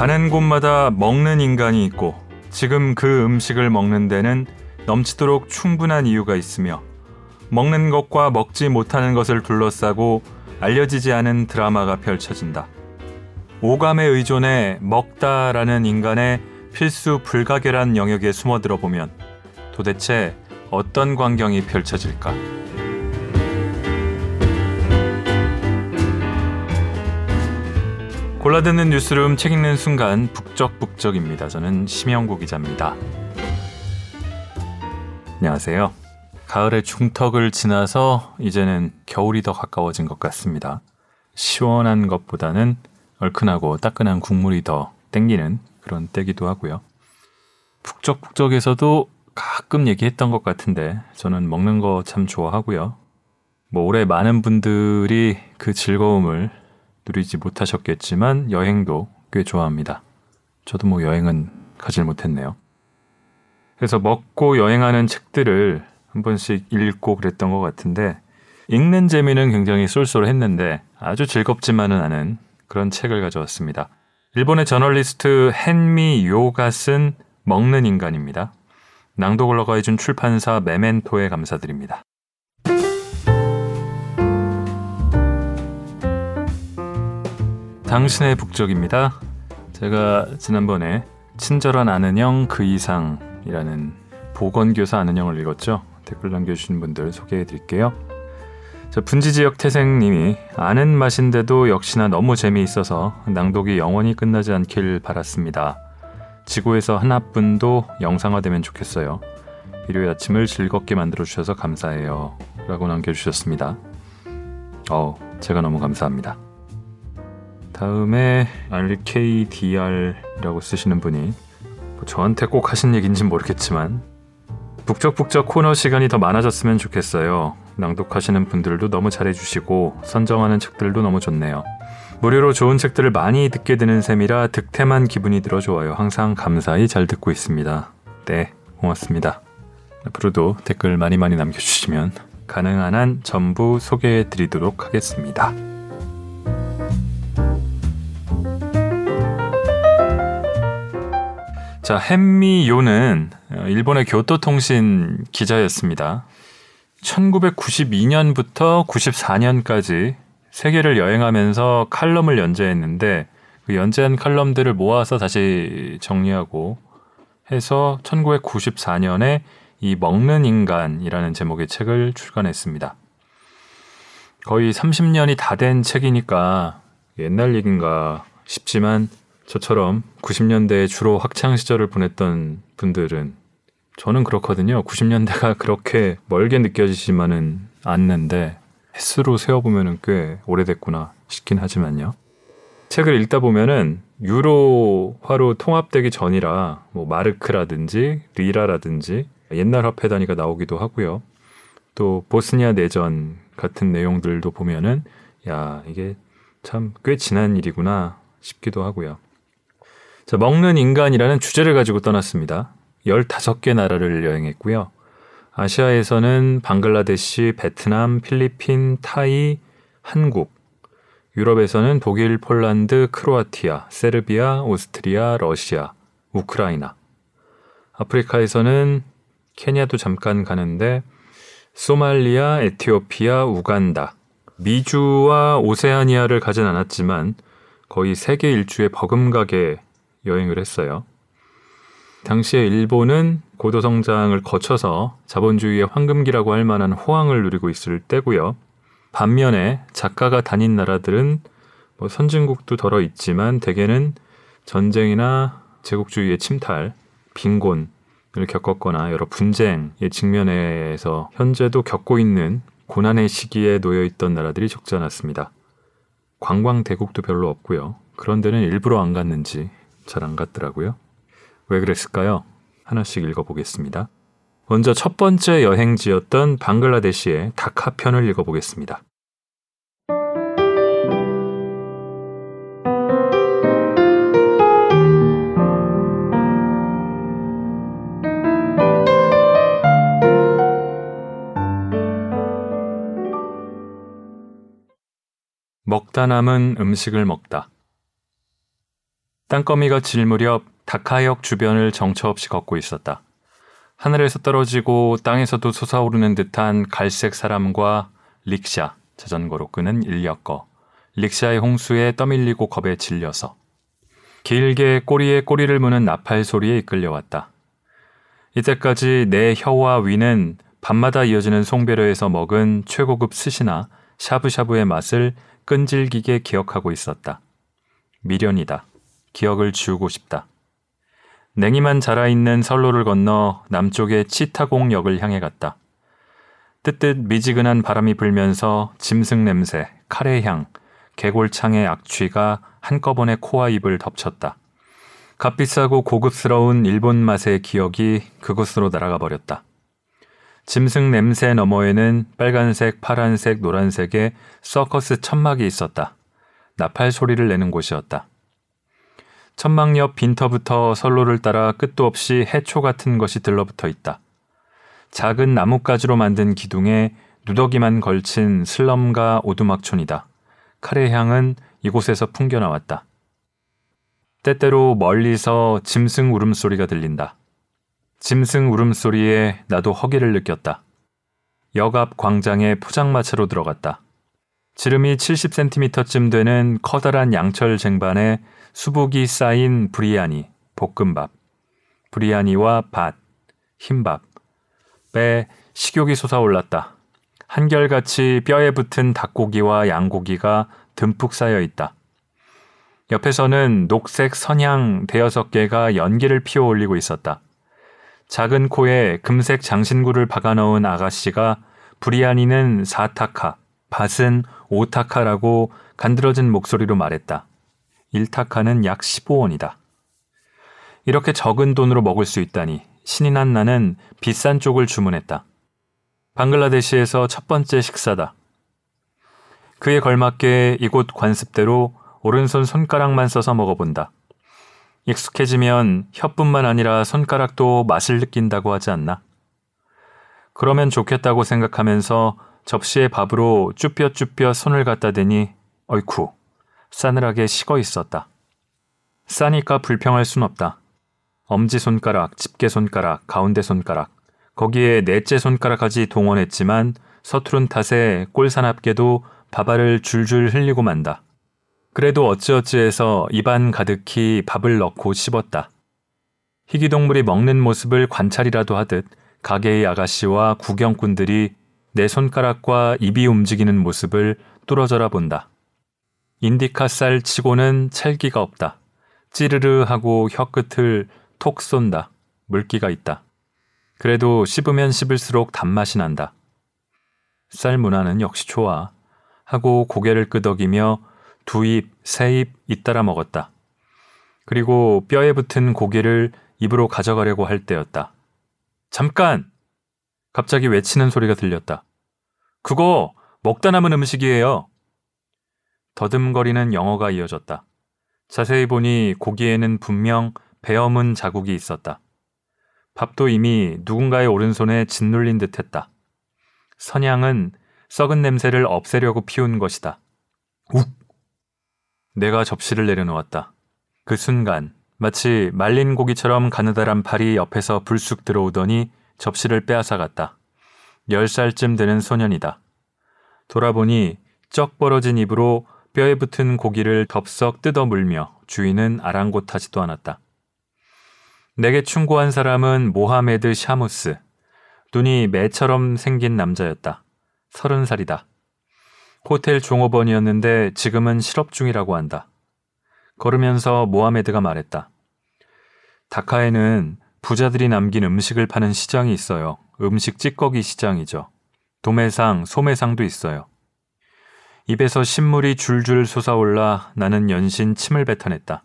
가는 곳마다 먹는 인간이 있고 지금 그 음식을 먹는 데는 넘치도록 충분한 이유가 있으며 먹는 것과 먹지 못하는 것을 둘러싸고 알려지지 않은 드라마가 펼쳐진다. 오감에 의존해 먹다라는 인간의 필수 불가결한 영역에 숨어들어 보면 도대체 어떤 광경이 펼쳐질까? 골라듣는 뉴스룸, 책 읽는 순간 북적북적입니다. 저는 심형구 기자입니다. 안녕하세요. 가을의 중턱을 지나서 이제는 겨울이 더 가까워진 것 같습니다. 시원한 것보다는 얼큰하고 따끈한 국물이 더 땡기는 그런 때기도 하고요. 북적북적에서도 가끔 얘기했던 것 같은데 저는 먹는 거 참 좋아하고요. 뭐 올해 많은 분들이 그 즐거움을 누리지 못하셨겠지만 여행도 꽤 좋아합니다. 저도 뭐 여행은 가질 못했네요. 그래서 먹고 여행하는 책들을 한 번씩 읽고 그랬던 것 같은데 읽는 재미는 굉장히 쏠쏠했는데 아주 즐겁지만은 않은 그런 책을 가져왔습니다. 일본의 저널리스트 헨미 요가 쓴 먹는 인간입니다. 낭독을 허가해준 출판사 메멘토에 감사드립니다. 당신의 북적입니다. 제가 지난번에 친절한 안은영 그 이상이라는 보건교사 안은영을 읽었죠. 댓글 남겨주신 분들 소개해드릴게요. 분지지역 태생님이 아는 맛인데도 역시나 너무 재미있어서 낭독이 영원히 끝나지 않길 바랐습니다. 지구에서 하나뿐도 영상화되면 좋겠어요. 일요일 아침을 즐겁게 만들어주셔서 감사해요. 라고 남겨주셨습니다. 제가 너무 감사합니다. 다음에 RKDR이라고 쓰시는 분이 저한테 꼭 하신 얘기인지 모르겠지만 북적북적 코너 시간이 더 많아졌으면 좋겠어요. 낭독하시는 분들도 너무 잘해주시고 선정하는 책들도 너무 좋네요. 무료로 좋은 책들을 많이 듣게 되는 셈이라 득템한 기분이 들어 좋아요. 항상 감사히 잘 듣고 있습니다. 네, 고맙습니다. 앞으로도 댓글 많이 많이 남겨주시면 가능한 한 전부 소개해드리도록 하겠습니다. 자, 헨미요는 일본의 교토통신 기자였습니다. 1992년부터 94년까지 세계를 여행하면서 칼럼을 연재했는데 그 연재한 칼럼들을 모아서 다시 정리하고 해서 1994년에 이 먹는 인간이라는 제목의 책을 출간했습니다. 거의 30년이 다 된 책이니까 옛날 얘기인가 싶지만 저처럼 90년대에 주로 학창시절을 보냈던 분들은 저는 그렇거든요. 90년대가 그렇게 멀게 느껴지지만은 않는데 횟수로 세어보면 꽤 오래됐구나 싶긴 하지만요. 책을 읽다 보면은 유로화로 통합되기 전이라 뭐 마르크라든지 리라라든지 옛날 화폐 단위가 나오기도 하고요. 또 보스니아 내전 같은 내용들도 보면은 야, 이게 참 꽤 지난 일이구나 싶기도 하고요. 자, 먹는 인간이라는 주제를 가지고 떠났습니다. 15개 나라를 여행했고요. 아시아에서는 방글라데시, 베트남, 필리핀, 타이, 한국, 유럽에서는 독일, 폴란드, 크로아티아, 세르비아, 오스트리아, 러시아, 우크라이나, 아프리카에서는 케냐도 잠깐 가는데 소말리아, 에티오피아, 우간다, 미주와 오세아니아를 가진 않았지만 거의 세계 일주에 버금가게 여행을 했어요. 당시에 일본은 고도성장을 거쳐서 자본주의의 황금기라고 할 만한 호황을 누리고 있을 때고요. 반면에 작가가 다닌 나라들은 뭐 선진국도 덜어 있지만 대개는 전쟁이나 제국주의의 침탈, 빈곤을 겪었거나 여러 분쟁의 직면에서 현재도 겪고 있는 고난의 시기에 놓여있던 나라들이 적지 않았습니다. 관광대국도 별로 없고요. 그런 데는 일부러 안 갔는지 잘 안 갔더라고요. 왜 그랬을까요? 하나씩 읽어보겠습니다. 먼저 첫 번째 여행지였던 방글라데시의 다카 편을 읽어보겠습니다. 먹다 남은 음식을 먹다. 땅거미가 질 무렵 다카역 주변을 정처없이 걷고 있었다. 하늘에서 떨어지고 땅에서도 솟아오르는 듯한 갈색 사람과 릭샤, 자전거로 끄는 인력거, 릭샤의 홍수에 떠밀리고 겁에 질려서 길게 꼬리에 꼬리를 무는 나팔 소리에 이끌려왔다. 이때까지 내 혀와 위는 밤마다 이어지는 송별회에서 먹은 최고급 스시나 샤브샤브의 맛을 끈질기게 기억하고 있었다. 미련이다. 기억을 지우고 싶다. 냉이만 자라있는 선로를 건너 남쪽의 치타공역을 향해 갔다. 뜨뜻 미지근한 바람이 불면서 짐승 냄새, 카레 향, 개골창의 악취가 한꺼번에 코와 입을 덮쳤다. 값비싸고 고급스러운 일본 맛의 기억이 그곳으로 날아가 버렸다. 짐승 냄새 너머에는 빨간색, 파란색, 노란색의 서커스 천막이 있었다. 나팔 소리를 내는 곳이었다. 천막 옆 빈터부터 선로를 따라 끝도 없이 해초 같은 것이 들러붙어 있다. 작은 나뭇가지로 만든 기둥에 누더기만 걸친 슬럼과 오두막촌이다. 카레 향은 이곳에서 풍겨나왔다. 때때로 멀리서 짐승 울음소리가 들린다. 짐승 울음소리에 나도 허기를 느꼈다. 역 앞 광장에 포장마차로 들어갔다. 지름이 70cm쯤 되는 커다란 양철 쟁반에 수북이 쌓인 브리아니, 볶음밥, 브리아니와 밭, 흰밥, 배, 식욕이 솟아올랐다. 한결같이 뼈에 붙은 닭고기와 양고기가 듬뿍 쌓여있다. 옆에서는 녹색 선향 5개가 연기를 피워올리고 있었다. 작은 코에 금색 장신구를 박아넣은 아가씨가 브리아니는 4타카, 밭은 5타카라고 간드러진 목소리로 말했다. 1타카는 약 15원이다. 이렇게 적은 돈으로 먹을 수 있다니 신이 난 나는 비싼 쪽을 주문했다. 방글라데시에서 첫 번째 식사다. 그에 걸맞게 이곳 관습대로 오른손 손가락만 써서 먹어본다. 익숙해지면 혀뿐만 아니라 손가락도 맛을 느낀다고 하지 않나? 그러면 좋겠다고 생각하면서 접시에 밥으로 쭈뼛쭈뼛 손을 갖다 대니 어이쿠, 싸늘하게 식어 있었다. 싸니까 불평할 순 없다. 엄지손가락, 집게손가락, 가운데손가락, 거기에 넷째 손가락까지 동원했지만 서투른 탓에 꼴사납게도 밥알을 줄줄 흘리고 만다. 그래도 어찌어찌해서 입안 가득히 밥을 넣고 씹었다. 희귀동물이 먹는 모습을 관찰이라도 하듯 가게의 아가씨와 구경꾼들이 내 손가락과 입이 움직이는 모습을 뚫어져라 본다. 인디카 쌀 치고는 찰기가 없다. 찌르르 하고 혀끝을 톡 쏜다. 물기가 있다. 그래도 씹으면 씹을수록 단맛이 난다. 쌀 문화는 역시 좋아 하고 고개를 끄덕이며 두 입, 세 입 잇따라 먹었다. 그리고 뼈에 붙은 고기를 입으로 가져가려고 할 때였다. 잠깐! 갑자기 외치는 소리가 들렸다. 그거 먹다 남은 음식이에요. 더듬거리는 영어가 이어졌다. 자세히 보니 고기에는 분명 베어문 자국이 있었다. 밥도 이미 누군가의 오른손에 짓눌린 듯했다. 선양은 썩은 냄새를 없애려고 피운 것이다. 욱! 내가 접시를 내려놓았다. 그 순간 마치 말린 고기처럼 가느다란 팔이 옆에서 불쑥 들어오더니 접시를 빼앗아갔다. 10살쯤 되는 소년이다. 돌아보니 쩍 벌어진 입으로 뼈에 붙은 고기를 덥석 뜯어 물며 주인은 아랑곳하지도 않았다. 내게 충고한 사람은 모하메드 샤무스. 눈이 매처럼 생긴 남자였다. 30살이다. 호텔 종업원이었는데 지금은 실업 중이라고 한다. 걸으면서 모하메드가 말했다. 다카에는 부자들이 남긴 음식을 파는 시장이 있어요. 음식 찌꺼기 시장이죠. 도매상, 소매상도 있어요. 입에서 신물이 줄줄 솟아올라 나는 연신 침을 뱉어냈다.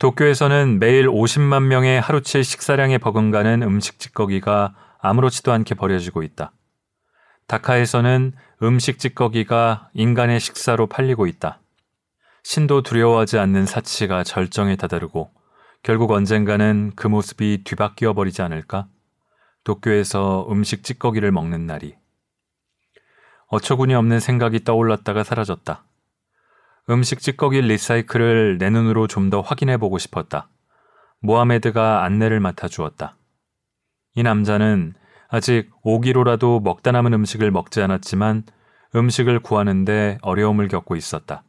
도쿄에서는 매일 50만 명의 하루치 식사량에 버금가는 음식 찌꺼기가 아무렇지도 않게 버려지고 있다. 다카에서는 음식 찌꺼기가 인간의 식사로 팔리고 있다. 신도 두려워하지 않는 사치가 절정에 다다르고 결국 언젠가는 그 모습이 뒤바뀌어 버리지 않을까? 도쿄에서 음식 찌꺼기를 먹는 날이. 어처구니없는 생각이 떠올랐다가 사라졌다. 음식 찌꺼기 리사이클을 내 눈으로 좀 더 확인해보고 싶었다. 모하메드가 안내를 맡아주었다. 이 남자는 아직 5kg라도 먹다 남은 음식을 먹지 않았지만 음식을 구하는데 어려움을 겪고 있었다.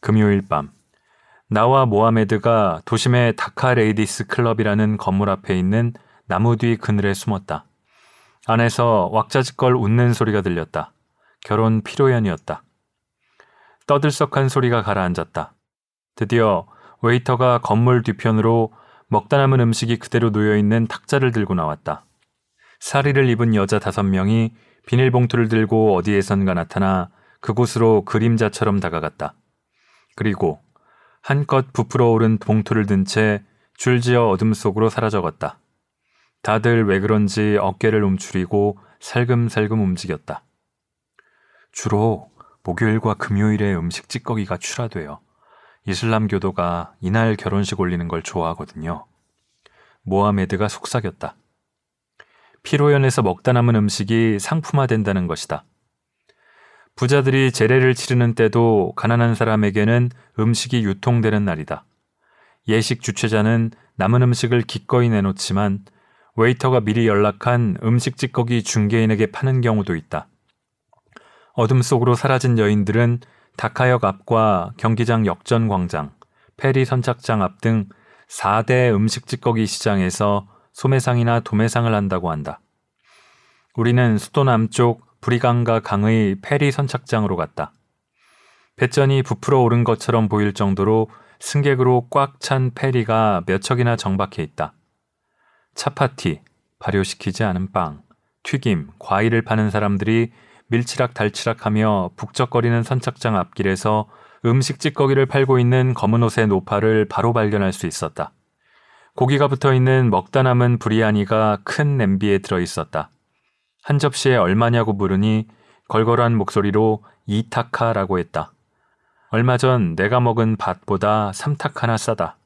금요일 밤, 나와 모하메드가 도심의 다카 레이디스 클럽이라는 건물 앞에 있는 나무 뒤 그늘에 숨었다. 안에서 왁자지껄 웃는 소리가 들렸다. 결혼 피로연이었다. 떠들썩한 소리가 가라앉았다. 드디어 웨이터가 건물 뒤편으로 먹다 남은 음식이 그대로 놓여있는 탁자를 들고 나왔다. 사리를 입은 여자 5명이 비닐봉투를 들고 어디에선가 나타나 그곳으로 그림자처럼 다가갔다. 그리고 한껏 부풀어 오른 봉투를 든 채 줄지어 어둠 속으로 사라져갔다. 다들 왜 그런지 어깨를 움츠리고 살금살금 움직였다. 주로 목요일과 금요일에 음식 찌꺼기가 출하돼요. 이슬람교도가 이날 결혼식 올리는 걸 좋아하거든요. 모하메드가 속삭였다. 피로연에서 먹다 남은 음식이 상품화된다는 것이다. 부자들이 제례를 치르는 때도 가난한 사람에게는 음식이 유통되는 날이다. 예식 주최자는 남은 음식을 기꺼이 내놓지만 웨이터가 미리 연락한 음식 찌꺼기 중개인에게 파는 경우도 있다. 어둠 속으로 사라진 여인들은 다카역 앞과 경기장 역전 광장, 페리 선착장 앞 등 4대 음식 찌꺼기 시장에서 소매상이나 도매상을 한다고 한다. 우리는 수도 남쪽 부리강과 강의 페리 선착장으로 갔다. 배전이 부풀어 오른 것처럼 보일 정도로 승객으로 꽉 찬 페리가 몇 척이나 정박해 있다. 차파티, 발효시키지 않은 빵, 튀김, 과일을 파는 사람들이 밀치락달치락하며 북적거리는 선착장 앞길에서 음식 찌꺼기를 팔고 있는 검은 옷의 노파를 바로 발견할 수 있었다. 고기가 붙어있는 먹다 남은 브리아니가 큰 냄비에 들어있었다. 한 접시에 얼마냐고 물으니 걸걸한 목소리로 2타카라고 했다. 얼마 전 내가 먹은 밭보다 3타카나 싸다.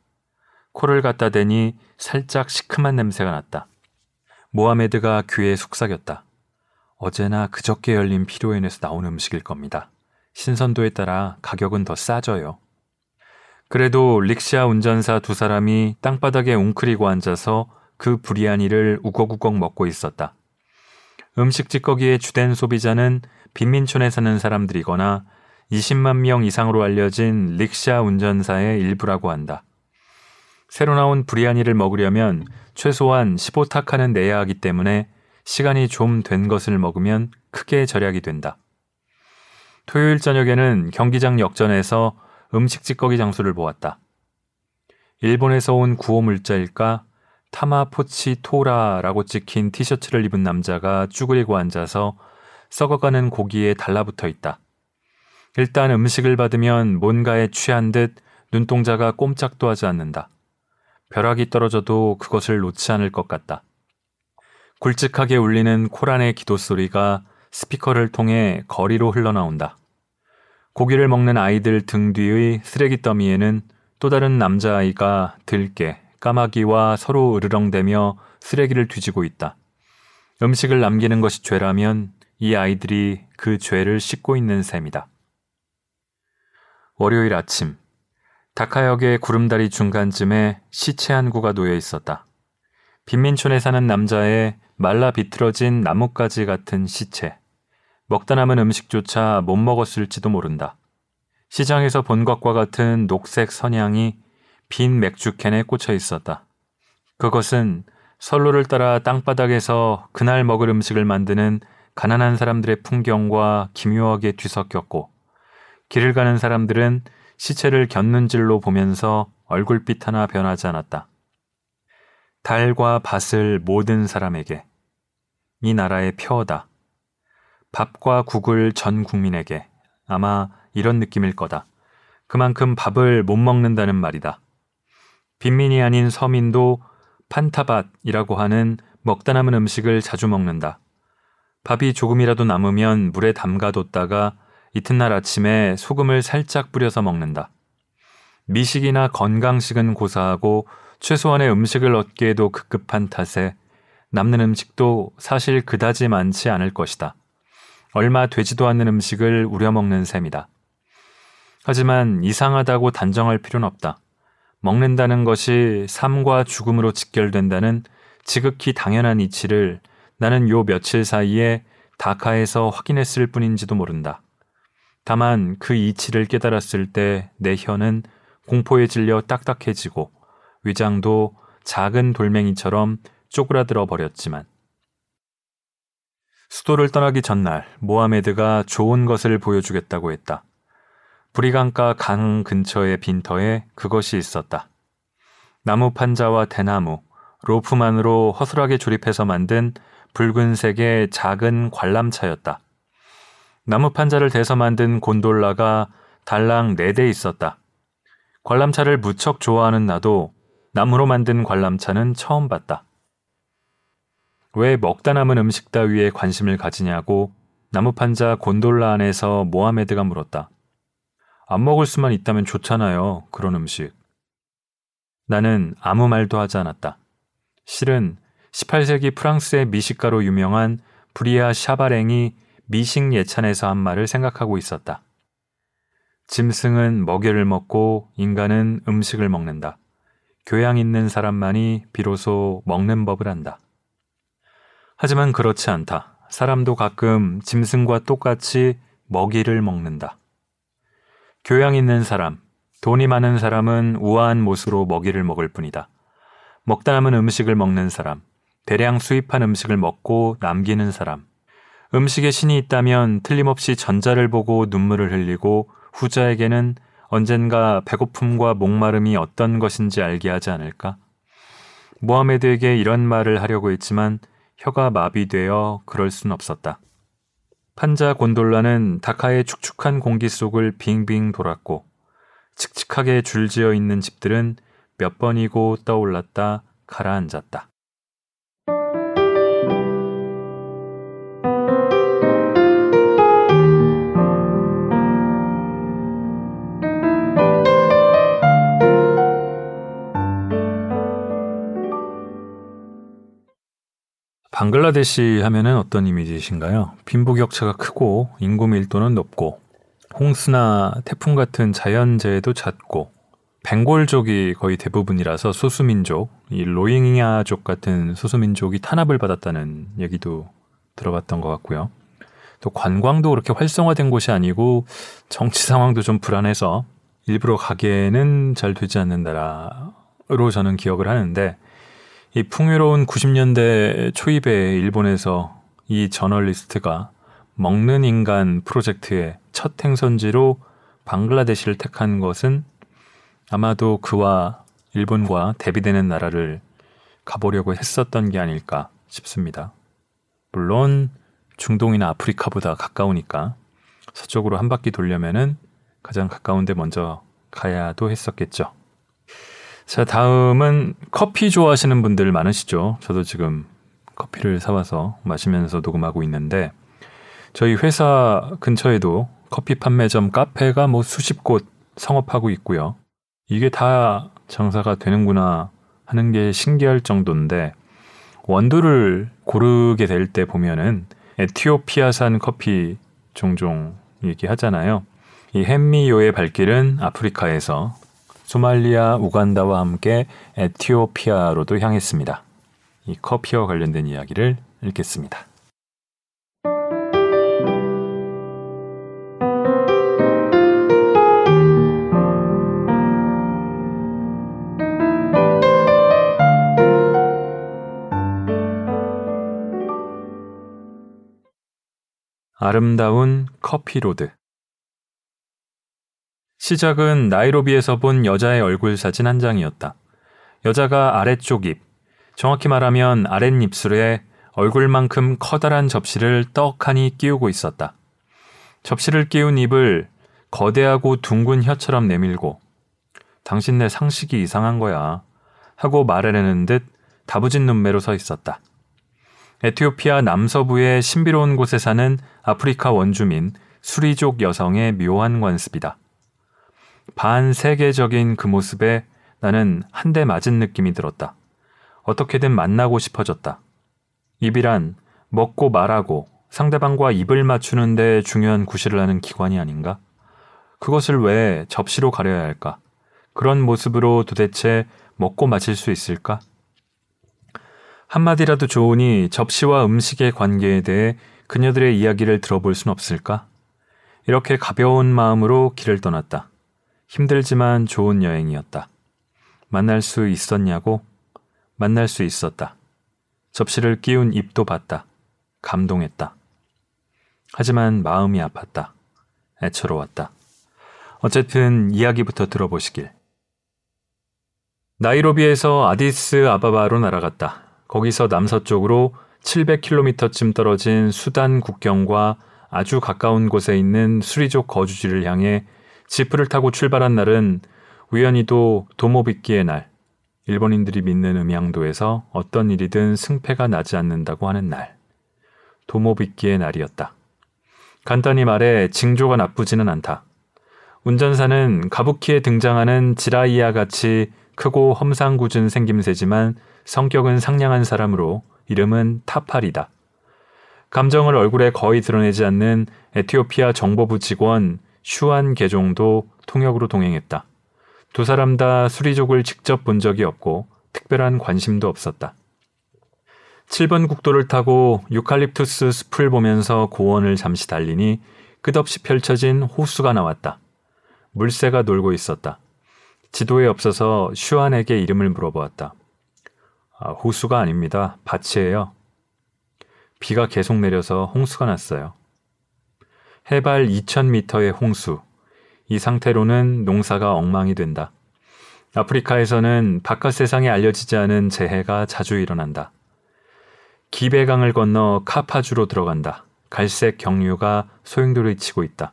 코를 갖다 대니 살짝 시큼한 냄새가 났다. 모하메드가 귀에 속삭였다. 어제나 그저께 열린 피로연에서 나온 음식일 겁니다. 신선도에 따라 가격은 더 싸져요. 그래도 릭샤 운전사 2사람이 땅바닥에 웅크리고 앉아서 그 브리아니를 우걱우걱 먹고 있었다. 음식 찌꺼기의 주된 소비자는 빈민촌에 사는 사람들이거나 20만 명 이상으로 알려진 릭샤 운전사의 일부라고 한다. 새로 나온 브리아니를 먹으려면 최소한 15타카는 내야 하기 때문에 시간이 좀 된 것을 먹으면 크게 절약이 된다. 토요일 저녁에는 경기장 역전에서 음식 찌꺼기 장수를 보았다. 일본에서 온 구호물자일까 타마포치토라라고 찍힌 티셔츠를 입은 남자가 쭈그리고 앉아서 썩어가는 고기에 달라붙어 있다. 일단 음식을 받으면 뭔가에 취한 듯 눈동자가 꼼짝도 하지 않는다. 벼락이 떨어져도 그것을 놓지 않을 것 같다. 굵직하게 울리는 코란의 기도 소리가 스피커를 통해 거리로 흘러나온다. 고기를 먹는 아이들 등 뒤의 쓰레기 더미에는 또 다른 남자아이가 들깨, 까마귀와 서로 으르렁대며 쓰레기를 뒤지고 있다. 음식을 남기는 것이 죄라면 이 아이들이 그 죄를 씻고 있는 셈이다. 월요일 아침, 다카역의 구름다리 중간쯤에 시체 한 구가 놓여 있었다. 빈민촌에 사는 남자의 말라 비틀어진 나뭇가지 같은 시체. 먹다 남은 음식조차 못 먹었을지도 모른다. 시장에서 본 것과 같은 녹색 선양이 빈 맥주캔에 꽂혀 있었다. 그것은 선로를 따라 땅바닥에서 그날 먹을 음식을 만드는 가난한 사람들의 풍경과 기묘하게 뒤섞였고, 길을 가는 사람들은 시체를 곁눈질로 보면서 얼굴빛 하나 변하지 않았다. 달과 밭을 모든 사람에게, 이 나라의 표어다. 밥과 국을 전 국민에게, 아마 이런 느낌일 거다. 그만큼 밥을 못 먹는다는 말이다. 빈민이 아닌 서민도 판타밭이라고 하는 먹다 남은 음식을 자주 먹는다. 밥이 조금이라도 남으면 물에 담가뒀다가 이튿날 아침에 소금을 살짝 뿌려서 먹는다. 미식이나 건강식은 고사하고 최소한의 음식을 얻기에도 급급한 탓에 남는 음식도 사실 그다지 많지 않을 것이다. 얼마 되지도 않는 음식을 우려먹는 셈이다. 하지만 이상하다고 단정할 필요는 없다. 먹는다는 것이 삶과 죽음으로 직결된다는 지극히 당연한 이치를 나는 요 며칠 사이에 다카에서 확인했을 뿐인지도 모른다. 다만 그 이치를 깨달았을 때 내 혀는 공포에 질려 딱딱해지고 위장도 작은 돌멩이처럼 쪼그라들어 버렸지만 수도를 떠나기 전날 모하메드가 좋은 것을 보여주겠다고 했다. 부리강가 강 근처의 빈터에 그것이 있었다. 나무 판자와 대나무, 로프만으로 허술하게 조립해서 만든 붉은색의 작은 관람차였다. 나무 판자를 대서 만든 곤돌라가 달랑 4대 있었다. 관람차를 무척 좋아하는 나도 나무로 만든 관람차는 처음 봤다. 왜 먹다 남은 음식 따위에 관심을 가지냐고 나무 판자 곤돌라 안에서 모하메드가 물었다. 안 먹을 수만 있다면 좋잖아요, 그런 음식. 나는 아무 말도 하지 않았다. 실은 18세기 프랑스의 미식가로 유명한 브리아 샤바랭이 미식 예찬에서 한 말을 생각하고 있었다. 짐승은 먹이를 먹고 인간은 음식을 먹는다. 교양 있는 사람만이 비로소 먹는 법을 안다. 하지만 그렇지 않다. 사람도 가끔 짐승과 똑같이 먹이를 먹는다. 교양 있는 사람, 돈이 많은 사람은 우아한 모습으로 먹이를 먹을 뿐이다. 먹다 남은 음식을 먹는 사람, 대량 수입한 음식을 먹고 남기는 사람. 음식에 신이 있다면 틀림없이 전자를 보고 눈물을 흘리고 후자에게는 언젠가 배고픔과 목마름이 어떤 것인지 알게 하지 않을까? 모하메드에게 이런 말을 하려고 했지만 혀가 마비되어 그럴 순 없었다. 판자 곤돌라는 다카의 축축한 공기 속을 빙빙 돌았고 칙칙하게 줄지어 있는 집들은 몇 번이고 떠올랐다 가라앉았다. 방글라데시 하면은 어떤 이미지이신가요? 빈부격차가 크고 인구 밀도는 높고 홍수나 태풍 같은 자연재해도 잦고 벵골족이 거의 대부분이라서 소수민족, 이 로힝야족 같은 소수민족이 탄압을 받았다는 얘기도 들어봤던 것 같고요. 또 관광도 그렇게 활성화된 곳이 아니고 정치 상황도 좀 불안해서 일부러 가기에는 잘 되지 않는 나라로 저는 기억을 하는데 이 풍요로운 90년대 초입에 일본에서 이 저널리스트가 먹는 인간 프로젝트의 첫 행선지로 방글라데시를 택한 것은 아마도 그와 일본과 대비되는 나라를 가보려고 했었던 게 아닐까 싶습니다. 물론 중동이나 아프리카보다 가까우니까 서쪽으로 한 바퀴 돌려면은 가장 가까운 데 먼저 가야도 했었겠죠. 자, 다음은 커피 좋아하시는 분들 많으시죠? 저도 지금 커피를 사와서 마시면서 녹음하고 있는데 저희 회사 근처에도 커피 판매점 카페가 뭐 수십 곳 성업하고 있고요. 이게 다 장사가 되는구나 하는 게 신기할 정도인데 원두를 고르게 될 때 보면은 에티오피아산 커피 종종 얘기하잖아요. 이 햄미요의 발길은 아프리카에서 소말리아, 우간다와 함께 에티오피아로도 향했습니다. 이 커피와 관련된 이야기를 읽겠습니다. 아름다운 커피로드. 시작은 나이로비에서 본 여자의 얼굴 사진 한 장이었다. 여자가 아래쪽 입, 정확히 말하면 아랫입술에 얼굴만큼 커다란 접시를 떡하니 끼우고 있었다. 접시를 끼운 입을 거대하고 둥근 혀처럼 내밀고 당신 내 상식이 이상한 거야 하고 말하려는 듯 다부진 눈매로 서 있었다. 에티오피아 남서부의 신비로운 곳에 사는 아프리카 원주민 수리족 여성의 묘한 관습이다. 반세계적인 그 모습에 나는 한 대 맞은 느낌이 들었다. 어떻게든 만나고 싶어졌다. 입이란 먹고 말하고 상대방과 입을 맞추는 데 중요한 구실을 하는 기관이 아닌가? 그것을 왜 접시로 가려야 할까? 그런 모습으로 도대체 먹고 마실 수 있을까? 한마디라도 좋으니 접시와 음식의 관계에 대해 그녀들의 이야기를 들어볼 순 없을까? 이렇게 가벼운 마음으로 길을 떠났다. 힘들지만 좋은 여행이었다. 만날 수 있었냐고? 만날 수 있었다. 접시를 끼운 입도 봤다. 감동했다. 하지만 마음이 아팠다. 애처로웠다. 어쨌든 이야기부터 들어보시길. 나이로비에서 아디스 아바바로 날아갔다. 거기서 남서쪽으로 700km쯤 떨어진 수단 국경과 아주 가까운 곳에 있는 수리족 거주지를 향해 지프를 타고 출발한 날은 우연히도 도모비끼의 날, 일본인들이 믿는 음양도에서 어떤 일이든 승패가 나지 않는다고 하는 날, 도모비끼의 날이었다. 간단히 말해 징조가 나쁘지는 않다. 운전사는 가부키에 등장하는 지라이아같이 크고 험상궂은 생김새지만 성격은 상냥한 사람으로 이름은 타팔이다. 감정을 얼굴에 거의 드러내지 않는 에티오피아 정보부 직원 슈안 계종도 통역으로 동행했다. 두 사람 다 수리족을 직접 본 적이 없고 특별한 관심도 없었다. 7번 국도를 타고 유칼립투스 숲을 보면서 고원을 잠시 달리니 끝없이 펼쳐진 호수가 나왔다. 물새가 놀고 있었다. 지도에 없어서 슈안에게 이름을 물어보았다. 호수가 아닙니다. 밭이에요. 비가 계속 내려서 홍수가 났어요. 해발 2000m의 홍수. 이 상태로는 농사가 엉망이 된다. 아프리카에서는 바깥 세상에 알려지지 않은 재해가 자주 일어난다. 기베강을 건너 카파주로 들어간다. 갈색 경류가 소용돌이 치고 있다.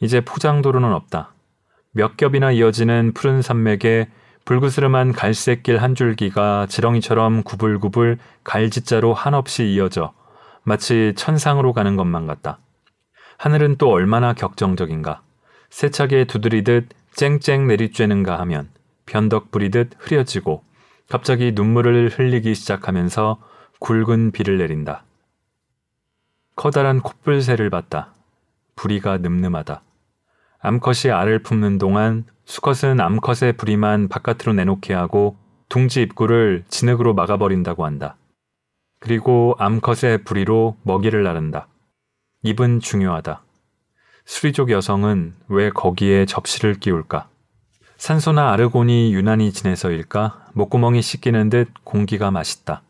이제 포장도로는 없다. 몇 겹이나 이어지는 푸른 산맥에 불그스름한 갈색길 한 줄기가 지렁이처럼 구불구불 갈짓자로 한없이 이어져 마치 천상으로 가는 것만 같다. 하늘은 또 얼마나 격정적인가. 세차게 두드리듯 쨍쨍 내리쬐는가 하면 변덕 부리듯 흐려지고 갑자기 눈물을 흘리기 시작하면서 굵은 비를 내린다. 커다란 콧불새를 봤다. 부리가 늠름하다. 암컷이 알을 품는 동안 수컷은 암컷의 부리만 바깥으로 내놓게 하고 둥지 입구를 진흙으로 막아버린다고 한다. 그리고 암컷의 부리로 먹이를 나른다. 입은 중요하다. 수리족 여성은 왜 거기에 접시를 끼울까? 산소나 아르곤이 유난히 진해서일까? 목구멍이 씻기는 듯 공기가 맛있다.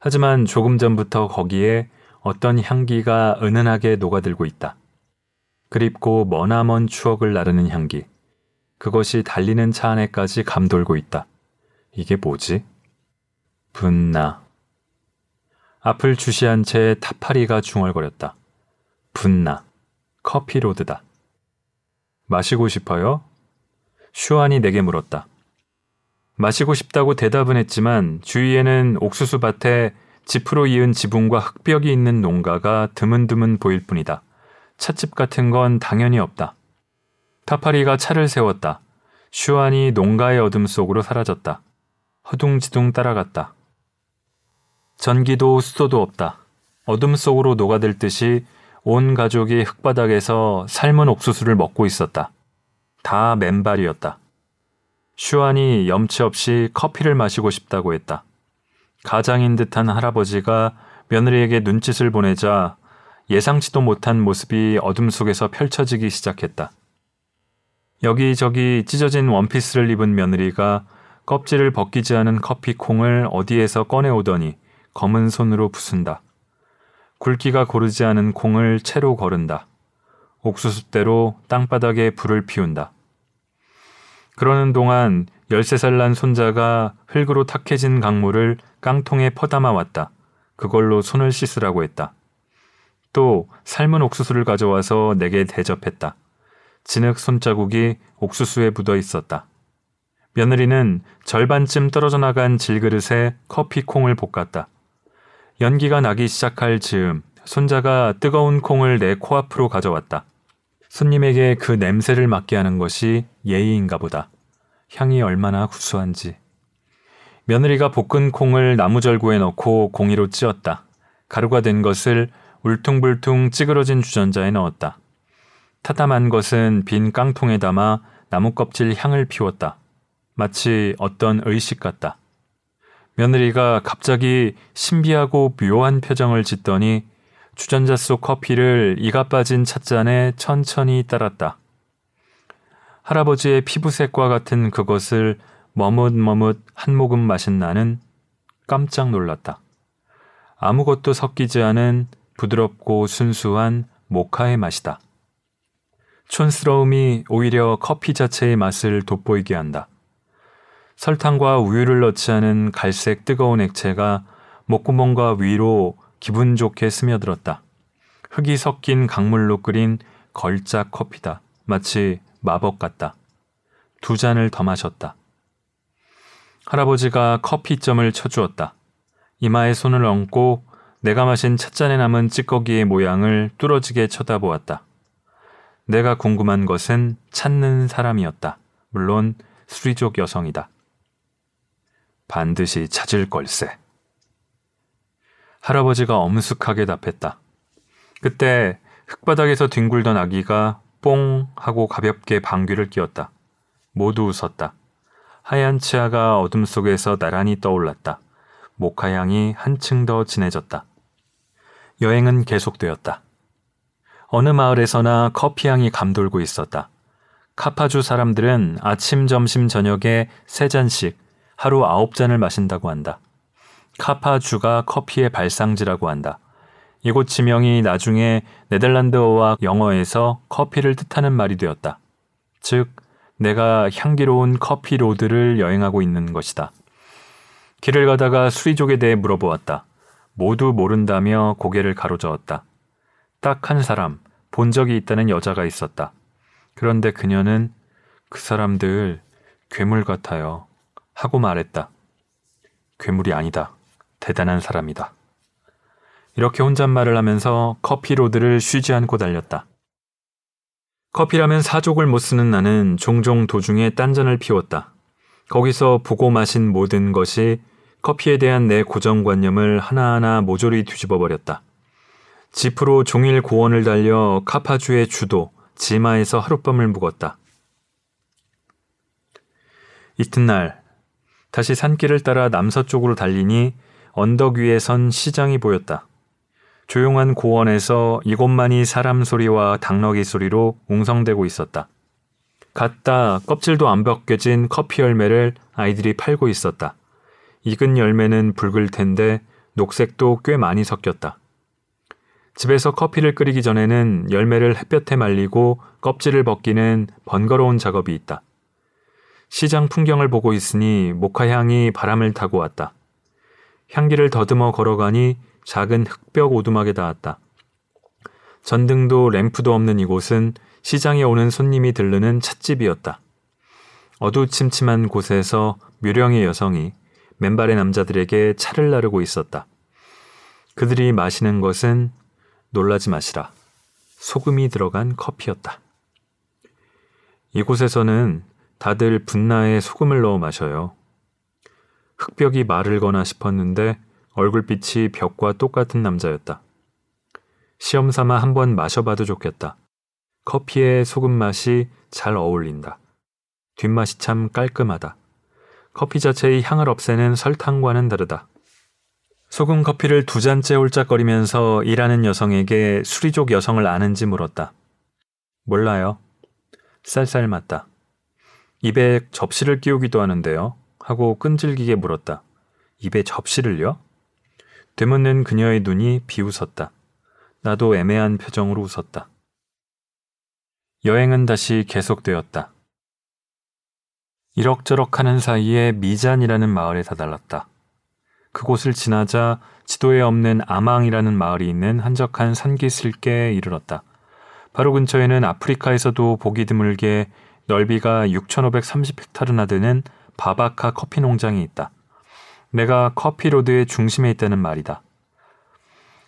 하지만 조금 전부터 거기에 어떤 향기가 은은하게 녹아들고 있다. 그립고 머나먼 추억을 나르는 향기. 그것이 달리는 차 안에까지 감돌고 있다. 이게 뭐지? 분나. 앞을 주시한 채 타파리가 중얼거렸다. 분나. 커피로드다. 마시고 싶어요? 슈안이 내게 물었다. 마시고 싶다고 대답은 했지만 주위에는 옥수수밭에 지프로 이은 지붕과 흙벽이 있는 농가가 드문드문 보일 뿐이다. 찻집 같은 건 당연히 없다. 타파리가 차를 세웠다. 슈안이 농가의 어둠 속으로 사라졌다. 허둥지둥 따라갔다. 전기도 수도도 없다. 어둠 속으로 녹아들듯이 온 가족이 흙바닥에서 삶은 옥수수를 먹고 있었다. 다 맨발이었다. 슈안이 염치 없이 커피를 마시고 싶다고 했다. 가장인 듯한 할아버지가 며느리에게 눈짓을 보내자 예상치도 못한 모습이 어둠 속에서 펼쳐지기 시작했다. 여기저기 찢어진 원피스를 입은 며느리가 껍질을 벗기지 않은 커피콩을 어디에서 꺼내오더니 검은 손으로 부순다. 굵기가 고르지 않은 콩을 채로 거른다. 옥수수대로 땅바닥에 불을 피운다. 그러는 동안 13살 난 손자가 흙으로 탁해진 강물을 깡통에 퍼담아 왔다. 그걸로 손을 씻으라고 했다. 또 삶은 옥수수를 가져와서 내게 대접했다. 진흙 손자국이 옥수수에 묻어 있었다. 며느리는 절반쯤 떨어져 나간 질그릇에 커피콩을 볶았다. 연기가 나기 시작할 즈음 손자가 뜨거운 콩을 내 코앞으로 가져왔다. 손님에게 그 냄새를 맡게 하는 것이 예의인가 보다. 향이 얼마나 구수한지. 며느리가 볶은 콩을 나무절구에 넣고 공이로 찧었다. 가루가 된 것을 울퉁불퉁 찌그러진 주전자에 넣었다. 타담한 것은 빈 깡통에 담아 나무껍질 향을 피웠다. 마치 어떤 의식 같다. 며느리가 갑자기 신비하고 묘한 표정을 짓더니 주전자 속 커피를 이가 빠진 찻잔에 천천히 따랐다. 할아버지의 피부색과 같은 그것을 머뭇머뭇 한 모금 마신 나는 깜짝 놀랐다. 아무것도 섞이지 않은 부드럽고 순수한 모카의 맛이다. 촌스러움이 오히려 커피 자체의 맛을 돋보이게 한다. 설탕과 우유를 넣지 않은 갈색 뜨거운 액체가 목구멍과 위로 기분 좋게 스며들었다. 흙이 섞인 강물로 끓인 걸작 커피다. 마치 마법 같다. 두 잔을 더 마셨다. 할아버지가 커피점을 쳐주었다. 이마에 손을 얹고 내가 마신 찻잔에 남은 찌꺼기의 모양을 뚫어지게 쳐다보았다. 내가 궁금한 것은 찾는 사람이었다. 물론 수리족 여성이다. 반드시 찾을 걸세. 할아버지가 엄숙하게 답했다. 그때 흙바닥에서 뒹굴던 아기가 뽕 하고 가볍게 방귀를 뀌었다. 모두 웃었다. 하얀 치아가 어둠 속에서 나란히 떠올랐다. 모카향이 한층 더 진해졌다. 여행은 계속되었다. 어느 마을에서나 커피향이 감돌고 있었다. 카파주 사람들은 아침, 점심, 저녁에 3잔씩 하루 9잔을 마신다고 한다. 카파주가 커피의 발상지라고 한다. 이곳 지명이 나중에 네덜란드어와 영어에서 커피를 뜻하는 말이 되었다. 즉, 내가 향기로운 커피 로드를 여행하고 있는 것이다. 길을 가다가 수리족에 대해 물어보았다. 모두 모른다며 고개를 가로저었다. 딱 한 사람, 본 적이 있다는 여자가 있었다. 그런데 그녀는 그 사람들 괴물 같아요 하고 말했다. 괴물이 아니다. 대단한 사람이다. 이렇게 혼잣말을 하면서 커피 로드를 쉬지 않고 달렸다. 커피라면 사족을 못 쓰는 나는 종종 도중에 딴전을 피웠다. 거기서 보고 마신 모든 것이 커피에 대한 내 고정관념을 하나하나 모조리 뒤집어버렸다. 지프로 종일 고원을 달려 카파주의 주도, 지마에서 하룻밤을 묵었다. 이튿날 다시 산길을 따라 남서쪽으로 달리니 언덕 위에 선 시장이 보였다. 조용한 고원에서 이곳만이 사람 소리와 당나귀 소리로 웅성대고 있었다. 갔다 껍질도 안 벗겨진 커피 열매를 아이들이 팔고 있었다. 익은 열매는 붉을 텐데 녹색도 꽤 많이 섞였다. 집에서 커피를 끓이기 전에는 열매를 햇볕에 말리고 껍질을 벗기는 번거로운 작업이 있다. 시장 풍경을 보고 있으니 모카향이 바람을 타고 왔다. 향기를 더듬어 걸어가니 작은 흙벽 오두막에 닿았다. 전등도 램프도 없는 이곳은 시장에 오는 손님이 들르는 찻집이었다. 어두침침한 곳에서 묘령의 여성이 맨발의 남자들에게 차를 나르고 있었다. 그들이 마시는 것은 놀라지 마시라. 소금이 들어간 커피였다. 이곳에서는 다들 분나에 소금을 넣어 마셔요. 흙벽이 마르거나 싶었는데 얼굴빛이 벽과 똑같은 남자였다. 시험삼아 한번 마셔봐도 좋겠다. 커피에 소금 맛이 잘 어울린다. 뒷맛이 참 깔끔하다. 커피 자체의 향을 없애는 설탕과는 다르다. 소금 커피를 2잔째 홀짝거리면서 일하는 여성에게 수리족 여성을 아는지 물었다. 몰라요. 쌀쌀 맞다. 입에 접시를 끼우기도 하는데요. 하고 끈질기게 물었다. 입에 접시를요? 되묻는 그녀의 눈이 비웃었다. 나도 애매한 표정으로 웃었다. 여행은 다시 계속되었다. 이럭저럭 하는 사이에 미잔이라는 마을에 다다랐다. 그곳을 지나자 지도에 없는 아망이라는 마을이 있는 한적한 산기슭에 이르렀다. 바로 근처에는 아프리카에서도 보기 드물게 넓이가 6,530헥타르나 되는 바바카 커피 농장이 있다. 내가 커피로드의 중심에 있다는 말이다.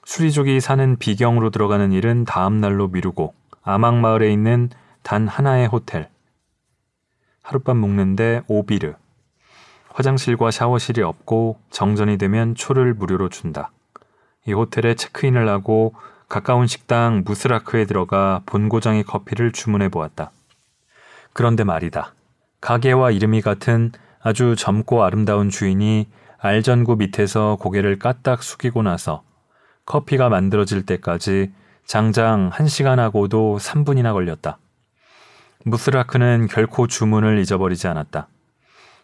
수리족이 사는 비경으로 들어가는 일은 다음 날로 미루고 아망 마을에 있는 단 하나의 호텔. 하룻밤 묵는데 오비르. 화장실과 샤워실이 없고 정전이 되면 초를 무료로 준다. 이 호텔에 체크인을 하고 가까운 식당 무스라크에 들어가 본고장의 커피를 주문해 보았다. 그런데 말이다. 가게와 이름이 같은 아주 젊고 아름다운 주인이 알전구 밑에서 고개를 까딱 숙이고 나서 커피가 만들어질 때까지 장장 1시간하고도 3분이나 걸렸다. 무스라크는 결코 주문을 잊어버리지 않았다.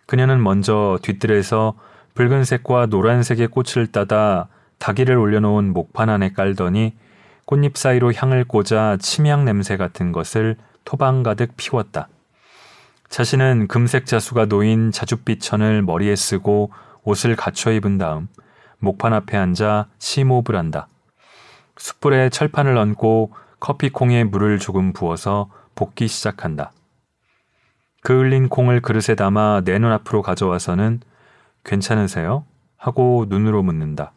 그녀는 먼저 뒷뜰에서 붉은색과 노란색의 꽃을 따다 다기를 올려놓은 목판 안에 깔더니 꽃잎 사이로 향을 꽂아 침향 냄새 같은 것을 토방 가득 피웠다. 자신은 금색 자수가 놓인 자줏빛 천을 머리에 쓰고 옷을 갖춰 입은 다음 목판 앞에 앉아 심호흡을 한다. 숯불에 철판을 얹고 커피콩에 물을 조금 부어서 볶기 시작한다. 그을린 콩을 그릇에 담아 내 눈앞으로 가져와서는 괜찮으세요? 하고 눈으로 묻는다.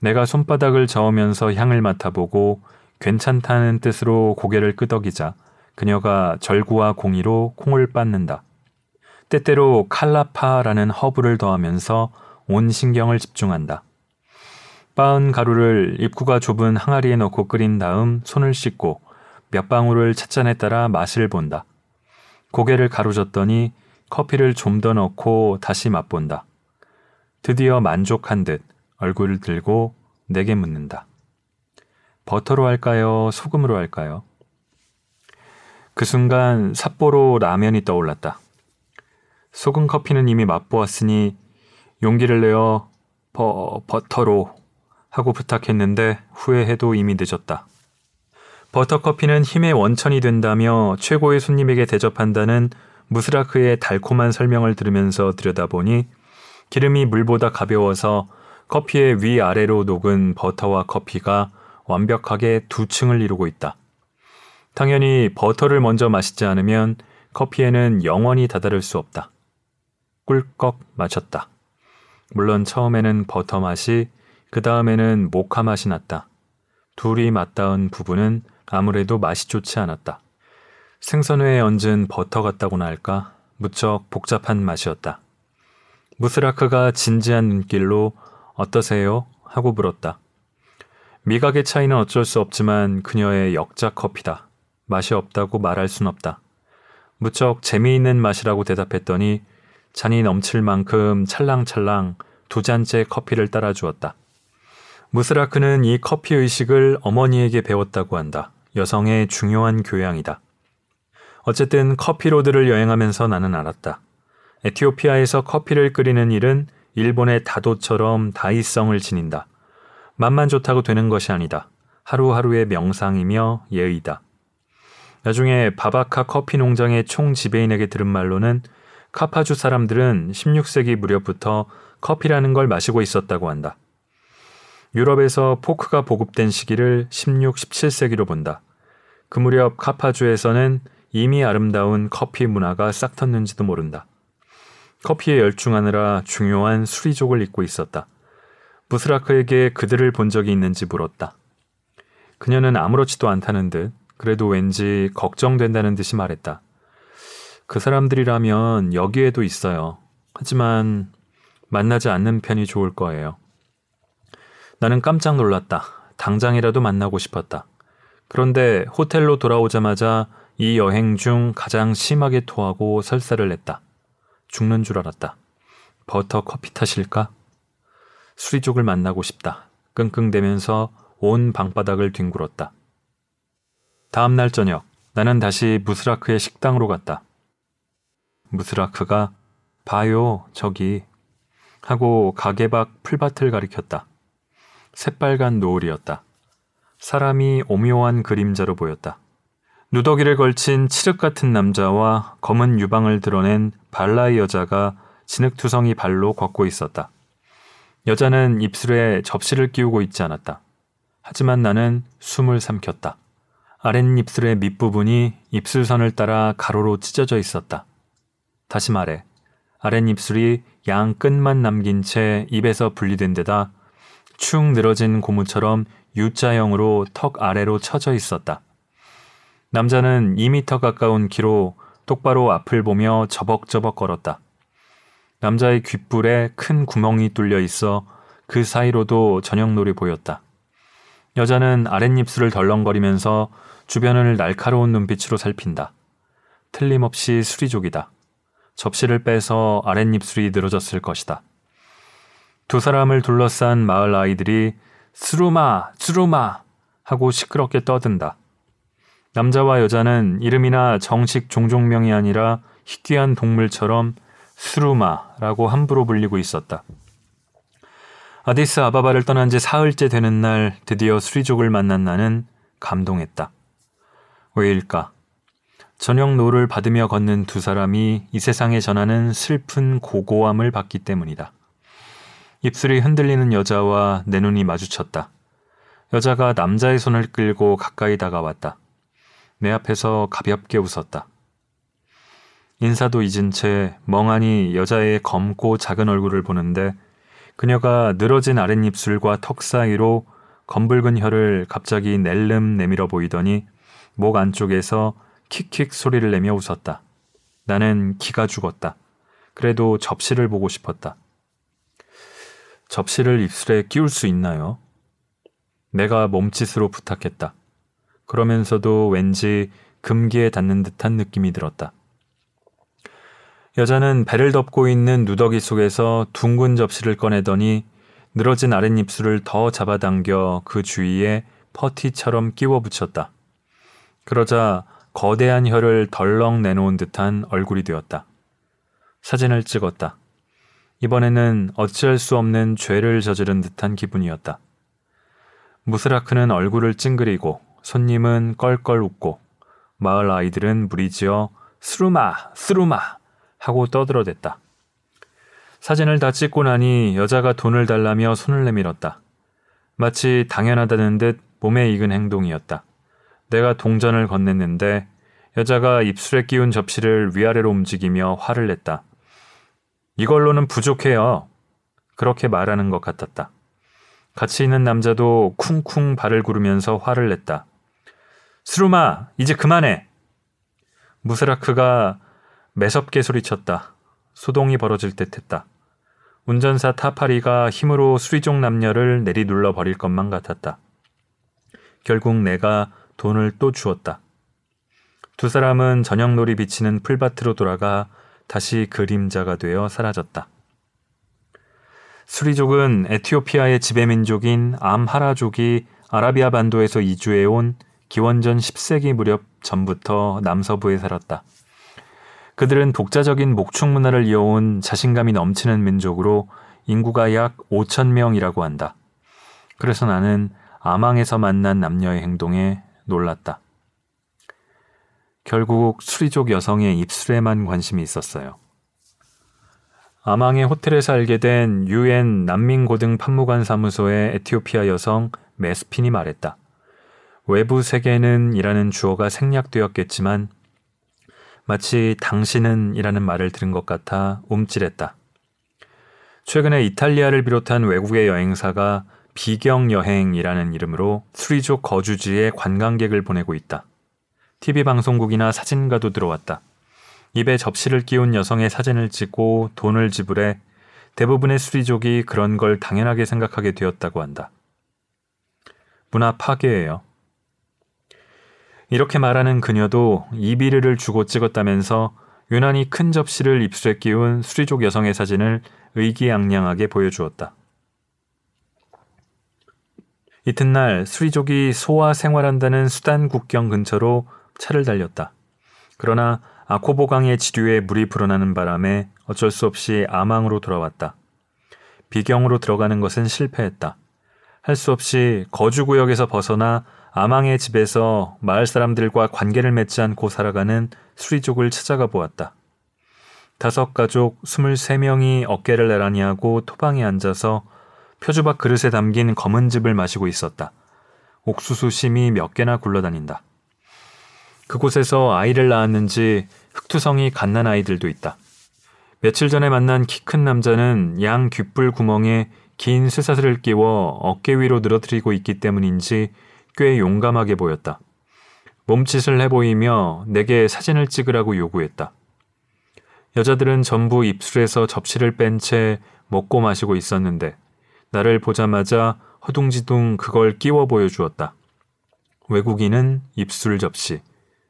내가 손바닥을 저으면서 향을 맡아보고 괜찮다는 뜻으로 고개를 끄덕이자 그녀가 절구와 공이로 콩을 빻는다. 때때로 칼라파라는 허브를 더하면서 온 신경을 집중한다. 빻은 가루를 입구가 좁은 항아리에 넣고 끓인 다음 손을 씻고 몇 방울을 찻잔에 따라 맛을 본다. 고개를 가로젓더니 커피를 좀 더 넣고 다시 맛본다. 드디어 만족한 듯 얼굴을 들고 내게 묻는다. 버터로 할까요? 소금으로 할까요? 그 순간 삿포로 라면이 떠올랐다. 소금 커피는 이미 맛보았으니 용기를 내어 버터로 하고 부탁했는데 후회해도 이미 늦었다. 버터커피는 힘의 원천이 된다며 최고의 손님에게 대접한다는 무스라크의 달콤한 설명을 들으면서 들여다보니 기름이 물보다 가벼워서 커피의 위아래로 녹은 버터와 커피가 완벽하게 두 층을 이루고 있다. 당연히 버터를 먼저 마시지 않으면 커피에는 영원히 다다를 수 없다. 꿀꺽 마셨다. 물론 처음에는 버터 맛이, 그 다음에는 모카 맛이 났다. 둘이 맞닿은 부분은 아무래도 맛이 좋지 않았다. 생선회에 얹은 버터 같다고나 할까 무척 복잡한 맛이었다. 무스라크가 진지한 눈길로 어떠세요? 하고 물었다. 미각의 차이는 어쩔 수 없지만 그녀의 역작 커피다. 맛이 없다고 말할 순 없다. 무척 재미있는 맛이라고 대답했더니 잔이 넘칠 만큼 찰랑찰랑 두 잔째 커피를 따라주었다. 무스라크는 이 커피 의식을 어머니에게 배웠다고 한다. 여성의 중요한 교양이다. 어쨌든 커피로드를 여행하면서 나는 알았다. 에티오피아에서 커피를 끓이는 일은 일본의 다도처럼 다이성을 지닌다. 맛만 좋다고 되는 것이 아니다. 하루하루의 명상이며 예의다. 나중에 바바카 커피 농장의 총 지배인에게 들은 말로는 카파주 사람들은 16세기 무렵부터 커피라는 걸 마시고 있었다고 한다. 유럽에서 포크가 보급된 시기를 16, 17세기로 본다. 그 무렵 카파주에서는 이미 아름다운 커피 문화가 싹텄는지도 모른다. 커피에 열중하느라 중요한 수리족을 입고 있었다. 무스라크에게 그들을 본 적이 있는지 물었다. 그녀는 아무렇지도 않다는 듯, 그래도 왠지 걱정된다는 듯이 말했다. 그 사람들이라면 여기에도 있어요. 하지만 만나지 않는 편이 좋을 거예요. 나는 깜짝 놀랐다. 당장이라도 만나고 싶었다. 그런데 호텔로 돌아오자마자 이 여행 중 가장 심하게 토하고 설사를 냈다. 죽는 줄 알았다. 버터 커피 탓일까? 수리족을 만나고 싶다. 끙끙대면서 온 방바닥을 뒹굴었다. 다음 날 저녁, 나는 다시 무스라크의 식당으로 갔다. 무스라크가 봐요, 저기 하고 가게 밖 풀밭을 가리켰다. 새빨간 노을이었다. 사람이 오묘한 그림자로 보였다. 누더기를 걸친 칠흑 같은 남자와 검은 유방을 드러낸 발라의 여자가 진흙투성이 발로 걷고 있었다. 여자는 입술에 접시를 끼우고 있지 않았다. 하지만 나는 숨을 삼켰다. 아랫입술의 밑부분이 입술선을 따라 가로로 찢어져 있었다. 다시 말해, 아랫입술이 양 끝만 남긴 채 입에서 분리된 데다 축 늘어진 고무처럼 U자형으로 턱 아래로 처져 있었다. 남자는 2미터 가까운 키로 똑바로 앞을 보며 저벅저벅 걸었다. 남자의 귓불에 큰 구멍이 뚫려 있어 그 사이로도 저녁놀이 보였다. 여자는 아랫입술을 덜렁거리면서 주변을 날카로운 눈빛으로 살핀다. 틀림없이 수리족이다. 접시를 빼서 아랫입술이 늘어졌을 것이다. 두 사람을 둘러싼 마을 아이들이 쓰루마, 쓰루마 하고 시끄럽게 떠든다. 남자와 여자는 이름이나 정식 종족명이 아니라 희귀한 동물처럼 쓰루마라고 함부로 불리고 있었다. 아디스 아바바를 떠난 지 사흘째 되는 날 드디어 수리족을 만난 나는 감동했다. 왜일까? 저녁 노를 받으며 걷는 두 사람이 이 세상에 전하는 슬픈 고고함을 받기 때문이다. 입술이 흔들리는 여자와 내 눈이 마주쳤다. 여자가 남자의 손을 끌고 가까이 다가왔다. 내 앞에서 가볍게 웃었다. 인사도 잊은 채 멍하니 여자의 검고 작은 얼굴을 보는데 그녀가 늘어진 아랫입술과 턱 사이로 검붉은 혀를 갑자기 낼름 내밀어 보이더니 목 안쪽에서 킥킥 소리를 내며 웃었다. 나는 기가 죽었다. 그래도 접시를 보고 싶었다. 접시를 입술에 끼울 수 있나요? 내가 몸짓으로 부탁했다. 그러면서도 왠지 금기에 닿는 듯한 느낌이 들었다. 여자는 배를 덮고 있는 누더기 속에서 둥근 접시를 꺼내더니 늘어진 아랫입술을 더 잡아당겨 그 주위에 퍼티처럼 끼워 붙였다. 그러자 거대한 혀를 덜렁 내놓은 듯한 얼굴이 되었다. 사진을 찍었다. 이번에는 어찌할 수 없는 죄를 저지른 듯한 기분이었다. 무스라크는 얼굴을 찡그리고 손님은 껄껄 웃고 마을 아이들은 무리지어 쓰루마, 쓰루마 하고 떠들어댔다. 사진을 다 찍고 나니 여자가 돈을 달라며 손을 내밀었다. 마치 당연하다는 듯 몸에 익은 행동이었다. 내가 동전을 건넸는데 여자가 입술에 끼운 접시를 위아래로 움직이며 화를 냈다. 이걸로는 부족해요. 그렇게 말하는 것 같았다. 같이 있는 남자도 쿵쿵 발을 구르면서 화를 냈다. 스루마, 이제 그만해. 무스라크가 매섭게 소리쳤다. 소동이 벌어질 듯했다. 운전사 타파리가 힘으로 수리종 남녀를 내리눌러 버릴 것만 같았다. 결국 내가 돈을 또 주었다. 두 사람은 저녁놀이 비치는 풀밭으로 돌아가 다시 그림자가 되어 사라졌다. 수리족은 에티오피아의 지배민족인 암하라족이 아라비아 반도에서 이주해온 기원전 10세기 무렵 전부터 남서부에 살았다. 그들은 독자적인 목축 문화를 이어온 자신감이 넘치는 민족으로 인구가 약 5,000명이라고 한다. 그래서 나는 아망에서 만난 남녀의 행동에 놀랐다. 결국 수리족 여성의 입술에만 관심이 있었어요. 아망의 호텔에서 알게 된 UN 난민고등 판무관 사무소의 에티오피아 여성 메스핀이 말했다. 외부 세계는 이라는 주어가 생략되었겠지만 마치 당신은 이라는 말을 들은 것 같아 움찔했다. 최근에 이탈리아를 비롯한 외국의 여행사가 비경여행이라는 이름으로 수리족 거주지에 관광객을 보내고 있다. TV 방송국이나 사진가도 들어왔다. 입에 접시를 끼운 여성의 사진을 찍고 돈을 지불해 대부분의 수리족이 그런 걸 당연하게 생각하게 되었다고 한다. 문화 파괴예요. 이렇게 말하는 그녀도 이비르를 주고 찍었다면서 유난히 큰 접시를 입술에 끼운 수리족 여성의 사진을 의기양양하게 보여주었다. 이튿날 수리족이 소와 생활한다는 수단 국경 근처로 차를 달렸다. 그러나 아코보강의 지류에 물이 불어나는 바람에 어쩔 수 없이 아망으로 돌아왔다. 비경으로 들어가는 것은 실패했다. 할 수 없이 거주구역에서 벗어나 아망의 집에서 마을 사람들과 관계를 맺지 않고 살아가는 수리족을 찾아가 보았다. 5가족 23명이 어깨를 나란히 하고 토방에 앉아서 표주박 그릇에 담긴 검은즙을 마시고 있었다. 옥수수 심이 몇 개나 굴러다닌다. 그곳에서 아이를 낳았는지 흑투성이 갓난 아이들도 있다. 며칠 전에 만난 키 큰 남자는 양 귓불 구멍에 긴 쇠사슬을 끼워 어깨 위로 늘어뜨리고 있기 때문인지 꽤 용감하게 보였다. 몸짓을 해보이며 내게 사진을 찍으라고 요구했다. 여자들은 전부 입술에서 접시를 뺀 채 먹고 마시고 있었는데 나를 보자마자 허둥지둥 그걸 끼워 보여주었다. 외국인은 입술 접시,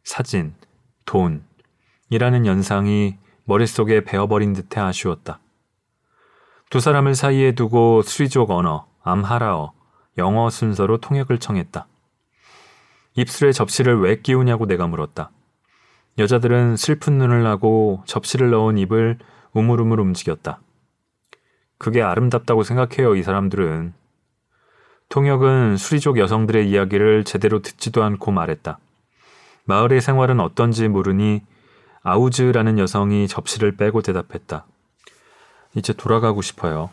사진, 돈 이라는 연상이 머릿속에 배어버린 듯해 아쉬웠다. 두 사람을 사이에 두고 수리족 언어, 암하라어, 영어 순서로 통역을 청했다. 입술에 접시를 왜 끼우냐고 내가 물었다. 여자들은 슬픈 눈을 하고 접시를 넣은 입을 우물우물 움직였다. 그게 아름답다고 생각해요, 이 사람들은. 통역은 수리족 여성들의 이야기를 제대로 듣지도 않고 말했다. 마을의 생활은 어떤지 모르니 아우즈라는 여성이 접시를 빼고 대답했다. 이제 돌아가고 싶어요.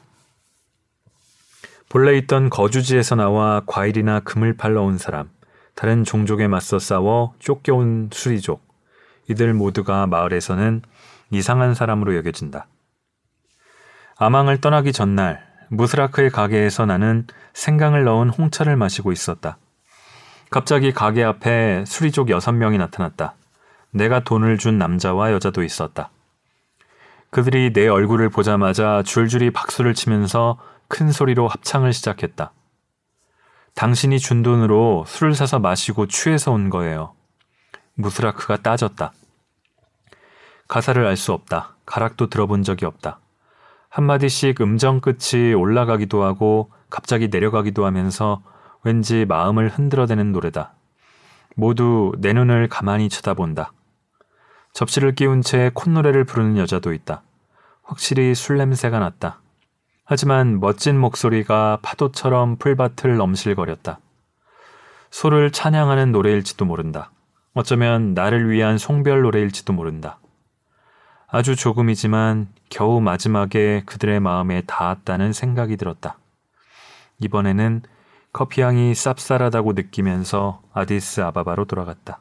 본래 있던 거주지에서 나와 과일이나 금을 팔러 온 사람, 다른 종족에 맞서 싸워 쫓겨온 수리족, 이들 모두가 마을에서는 이상한 사람으로 여겨진다. 아망을 떠나기 전날 무스라크의 가게에서 나는 생강을 넣은 홍차를 마시고 있었다. 갑자기 가게 앞에 수리족 6명이 나타났다. 내가 돈을 준 남자와 여자도 있었다. 그들이 내 얼굴을 보자마자 줄줄이 박수를 치면서 큰 소리로 합창을 시작했다. 당신이 준 돈으로 술을 사서 마시고 취해서 온 거예요. 무스라크가 따졌다. 가사를 알 수 없다. 가락도 들어본 적이 없다. 한마디씩 음정 끝이 올라가기도 하고 갑자기 내려가기도 하면서 왠지 마음을 흔들어대는 노래다. 모두 내 눈을 가만히 쳐다본다. 접시를 끼운 채 콧노래를 부르는 여자도 있다. 확실히 술 냄새가 났다. 하지만 멋진 목소리가 파도처럼 풀밭을 넘실거렸다. 소를 찬양하는 노래일지도 모른다. 어쩌면 나를 위한 송별 노래일지도 모른다. 아주 조금이지만 겨우 마지막에 그들의 마음에 닿았다는 생각이 들었다. 이번에는 커피향이 쌉쌀하다고 느끼면서 아디스 아바바로 돌아갔다.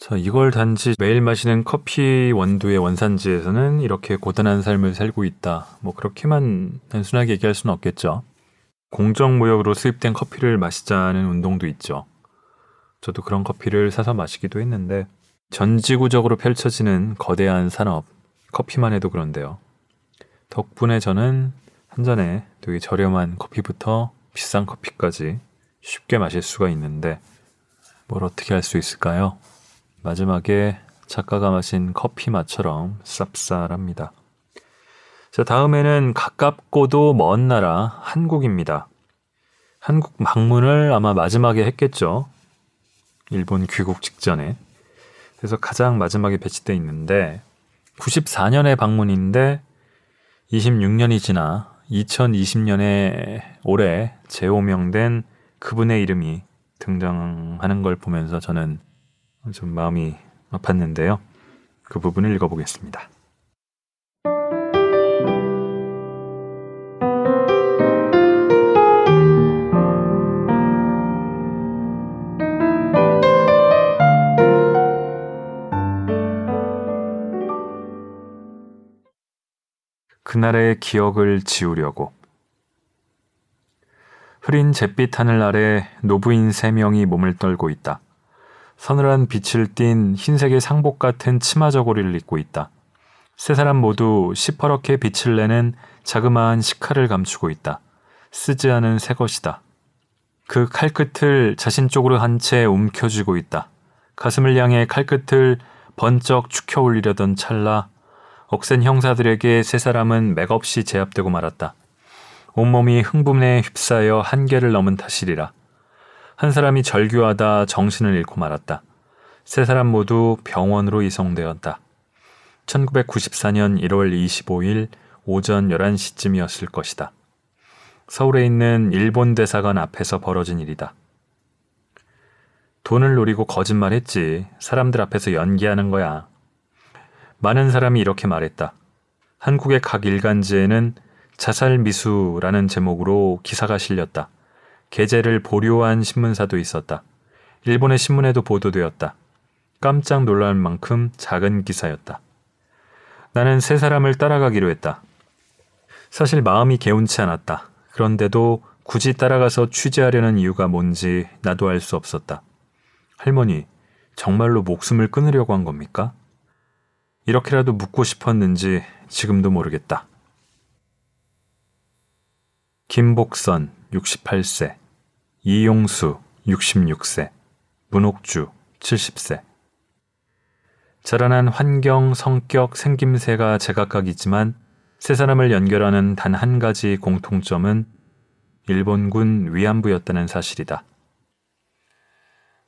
자, 이걸 단지 매일 마시는 커피 원두의 원산지에서는 이렇게 고단한 삶을 살고 있다. 뭐 그렇게만 단순하게 얘기할 수는 없겠죠. 공정무역으로 수입된 커피를 마시자는 운동도 있죠. 저도 그런 커피를 사서 마시기도 했는데 전 지구적으로 펼쳐지는 거대한 산업, 커피만 해도 그런데요. 덕분에 저는 한 잔에 되게 저렴한 커피부터 비싼 커피까지 쉽게 마실 수가 있는데 뭘 어떻게 할 수 있을까요? 마지막에 작가가 마신 커피 맛처럼 쌉쌀합니다. 자, 다음에는 가깝고도 먼 나라 한국입니다. 한국 방문을 아마 마지막에 했겠죠. 일본 귀국 직전에. 그래서 가장 마지막에 배치돼 있는데 94년에 방문인데 26년이 지나 2020년에 올해 재호명된 그분의 이름이 등장하는 걸 보면서 저는 좀 마음이 아팠는데요. 그 부분을 읽어보겠습니다. 그날의 기억을 지우려고. 흐린 잿빛 하늘 아래 노부인 3명이 몸을 떨고 있다. 서늘한 빛을 띤 흰색의 상복 같은 치마 저고리를 입고 있다. 3사람 모두 시퍼렇게 빛을 내는 자그마한 식칼을 감추고 있다. 쓰지 않은 새것이다. 그 칼끝을 자신 쪽으로 한 채 움켜쥐고 있다. 가슴을 향해 칼끝을 번쩍 축혀 올리려던 찰나 억센 형사들에게 3사람은 맥없이 제압되고 말았다. 온몸이 흥분에 휩싸여 한계를 넘은 탓이리라. 한 사람이 절규하다 정신을 잃고 말았다. 3사람 모두 병원으로 이송되었다. 1994년 1월 25일 오전 11시쯤이었을 것이다. 서울에 있는 일본 대사관 앞에서 벌어진 일이다. 돈을 노리고 거짓말했지. 사람들 앞에서 연기하는 거야. 많은 사람이 이렇게 말했다. 한국의 각 일간지에는 자살 미수라는 제목으로 기사가 실렸다. 게재를 보류한 신문사도 있었다. 일본의 신문에도 보도되었다. 깜짝 놀랄 만큼 작은 기사였다. 나는 3사람을 따라가기로 했다. 사실 마음이 개운치 않았다. 그런데도 굳이 따라가서 취재하려는 이유가 뭔지 나도 알 수 없었다. 할머니, 정말로 목숨을 끊으려고 한 겁니까? 이렇게라도 묻고 싶었는지 지금도 모르겠다. 김복선 68세, 이용수 66세, 문옥주 70세. 자라난 환경, 성격, 생김새가 제각각이지만 세 사람을 연결하는 단 한 가지 공통점은 일본군 위안부였다는 사실이다.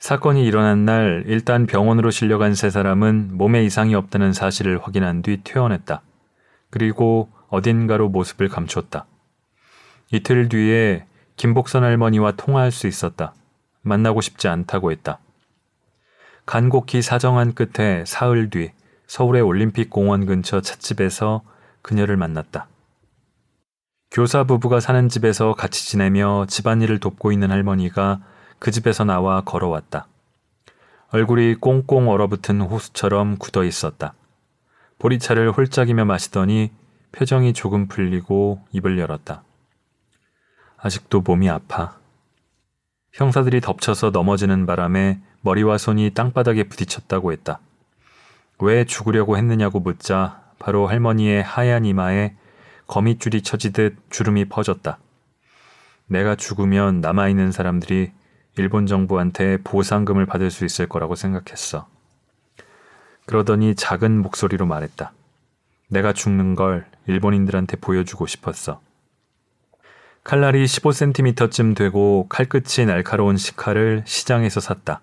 사건이 일어난 날 일단 병원으로 실려간 세 사람은 몸에 이상이 없다는 사실을 확인한 뒤 퇴원했다. 그리고 어딘가로 모습을 감췄다. 이틀 뒤에 김복선 할머니와 통화할 수 있었다. 만나고 싶지 않다고 했다. 간곡히 사정한 끝에 사흘 뒤 서울의 올림픽공원 근처 찻집에서 그녀를 만났다. 교사 부부가 사는 집에서 같이 지내며 집안일을 돕고 있는 할머니가 그 집에서 나와 걸어왔다. 얼굴이 꽁꽁 얼어붙은 호수처럼 굳어 있었다. 보리차를 홀짝이며 마시더니 표정이 조금 풀리고 입을 열었다. 아직도 몸이 아파. 형사들이 덮쳐서 넘어지는 바람에 머리와 손이 땅바닥에 부딪혔다고 했다. 왜 죽으려고 했느냐고 묻자 바로 할머니의 하얀 이마에 거미줄이 쳐지듯 주름이 퍼졌다. 내가 죽으면 남아있는 사람들이 일본 정부한테 보상금을 받을 수 있을 거라고 생각했어. 그러더니 작은 목소리로 말했다. 내가 죽는 걸 일본인들한테 보여주고 싶었어. 칼날이 15cm쯤 되고 칼끝이 날카로운 시칼을 시장에서 샀다.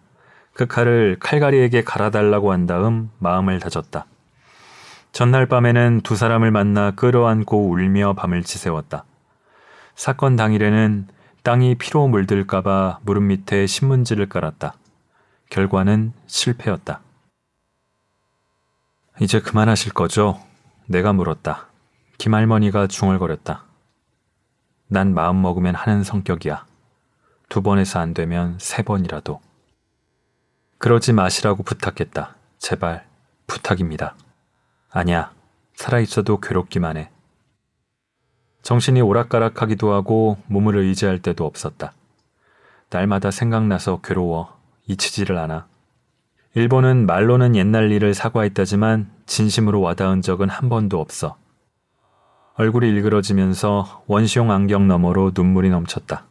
그 칼을 칼갈이에게 갈아달라고 한 다음 마음을 다졌다. 전날 밤에는 두 사람을 만나 끌어안고 울며 밤을 지새웠다. 사건 당일에는 땅이 피로 물들까봐 무릎 밑에 신문지를 깔았다. 결과는 실패였다. 이제 그만하실 거죠? 내가 물었다. 김할머니가 중얼거렸다. 난 마음먹으면 하는 성격이야. 두 번에서 안 되면 세 번이라도. 그러지 마시라고 부탁했다. 제발, 부탁입니다. 아니야, 살아있어도 괴롭기만 해. 정신이 오락가락하기도 하고 몸을 의지할 때도 없었다. 날마다 생각나서 괴로워. 잊히지를 않아. 일본은 말로는 옛날 일을 사과했다지만 진심으로 와닿은 적은 한 번도 없어. 얼굴이 일그러지면서 원시용 안경 너머로 눈물이 넘쳤다.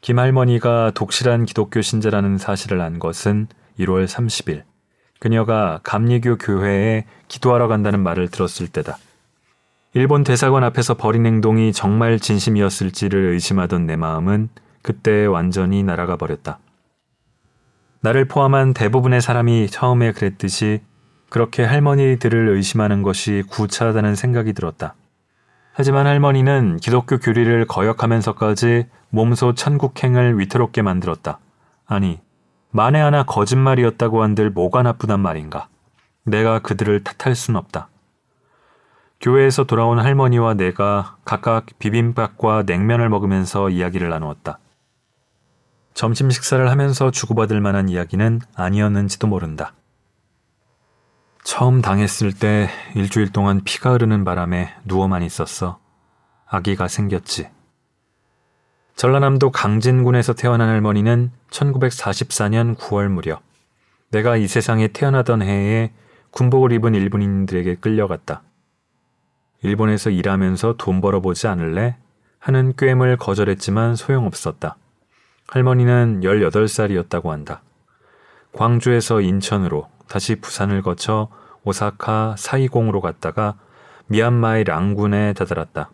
김할머니가 독실한 기독교 신자라는 사실을 안 것은 1월 30일. 그녀가 감리교 교회에 기도하러 간다는 말을 들었을 때다. 일본 대사관 앞에서 벌인 행동이 정말 진심이었을지를 의심하던 내 마음은 그때 완전히 날아가 버렸다. 나를 포함한 대부분의 사람이 처음에 그랬듯이 그렇게 할머니들을 의심하는 것이 구차하다는 생각이 들었다. 하지만 할머니는 기독교 교리를 거역하면서까지 몸소 천국행을 위태롭게 만들었다. 아니, 만에 하나 거짓말이었다고 한들 뭐가 나쁘단 말인가. 내가 그들을 탓할 순 없다. 교회에서 돌아온 할머니와 내가 각각 비빔밥과 냉면을 먹으면서 이야기를 나누었다. 점심 식사를 하면서 주고받을 만한 이야기는 아니었는지도 모른다. 처음 당했을 때 일주일 동안 피가 흐르는 바람에 누워만 있었어. 아기가 생겼지. 전라남도 강진군에서 태어난 할머니는 1944년 9월 무렵 내가 이 세상에 태어나던 해에 군복을 입은 일본인들에게 끌려갔다. 일본에서 일하면서 돈 벌어보지 않을래? 하는 꾀임을 거절했지만 소용없었다. 할머니는 18살이었다고 한다. 광주에서 인천으로 다시 부산을 거쳐 오사카 사이공으로 갔다가 미얀마의 랑군에 다다랐다.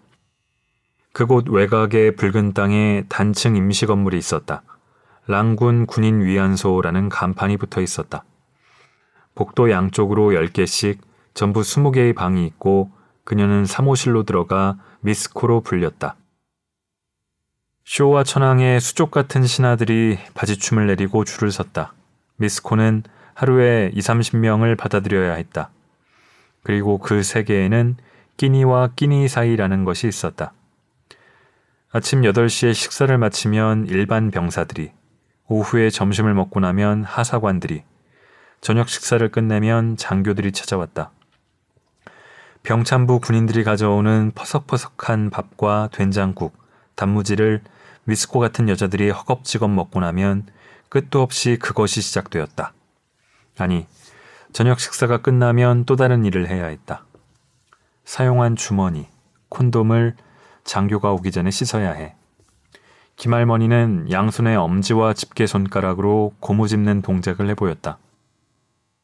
그곳 외곽의 붉은 땅에 단층 임시 건물이 있었다. 랑군 군인 위안소라는 간판이 붙어 있었다. 복도 양쪽으로 10개씩 전부 20개의 방이 있고 그녀는 사무실로 들어가 미스코로 불렸다. 쇼와 천황의 수족 같은 신하들이 바지춤을 내리고 줄을 섰다. 미스코는 하루에 20-30명을 받아들여야 했다. 그리고 그 세계에는 끼니와 끼니 사이라는 것이 있었다. 아침 8시에 식사를 마치면 일반 병사들이, 오후에 점심을 먹고 나면 하사관들이, 저녁 식사를 끝내면 장교들이 찾아왔다. 병참부 군인들이 가져오는 퍼석퍼석한 밥과 된장국, 단무지를 미스코 같은 여자들이 허겁지겁 먹고 나면 끝도 없이 그것이 시작되었다. 아니, 저녁 식사가 끝나면 또 다른 일을 해야 했다. 사용한 주머니, 콘돔을 장교가 오기 전에 씻어야 해. 김할머니는 양손에 엄지와 집게손가락으로 고무집는 동작을 해보였다.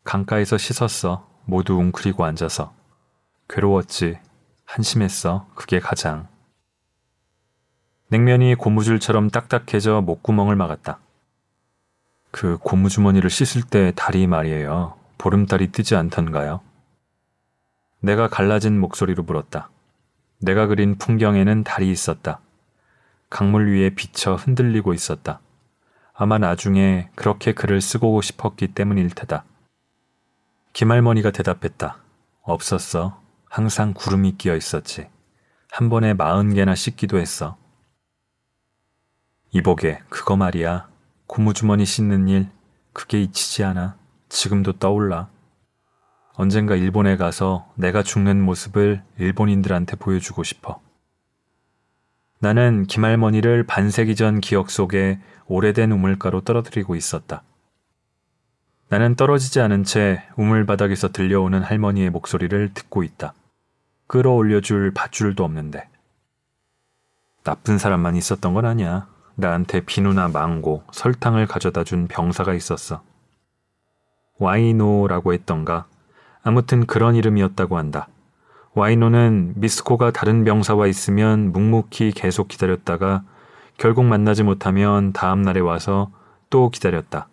강가에서 씻었어. 모두 웅크리고 앉아서. 괴로웠지. 한심했어. 그게 가장. 냉면이 고무줄처럼 딱딱해져 목구멍을 막았다. 그 고무주머니를 씻을 때 다리 말이에요. 보름달이 뜨지 않던가요? 내가 갈라진 목소리로 물었다. 내가 그린 풍경에는 달이 있었다. 강물 위에 비쳐 흔들리고 있었다. 아마 나중에 그렇게 글을 쓰고 싶었기 때문일 테다. 김할머니가 대답했다. 없었어. 항상 구름이 끼어 있었지. 한 번에 40개나 씻기도 했어. 이보게, 그거 말이야. 고무주머니 씻는 일, 그게 잊히지 않아. 지금도 떠올라. 언젠가 일본에 가서 내가 죽는 모습을 일본인들한테 보여주고 싶어. 나는 김할머니를 반세기 전 기억 속에 오래된 우물가로 떨어뜨리고 있었다. 나는 떨어지지 않은 채 우물바닥에서 들려오는 할머니의 목소리를 듣고 있다. 끌어올려줄 밧줄도 없는데. 나쁜 사람만 있었던 건 아니야. 나한테 비누나 망고, 설탕을 가져다 준 병사가 있었어. 와이노라고 했던가. 아무튼 그런 이름이었다고 한다. 와이노는 미스코가 다른 병사와 있으면 묵묵히 계속 기다렸다가 결국 만나지 못하면 다음 날에 와서 또 기다렸다.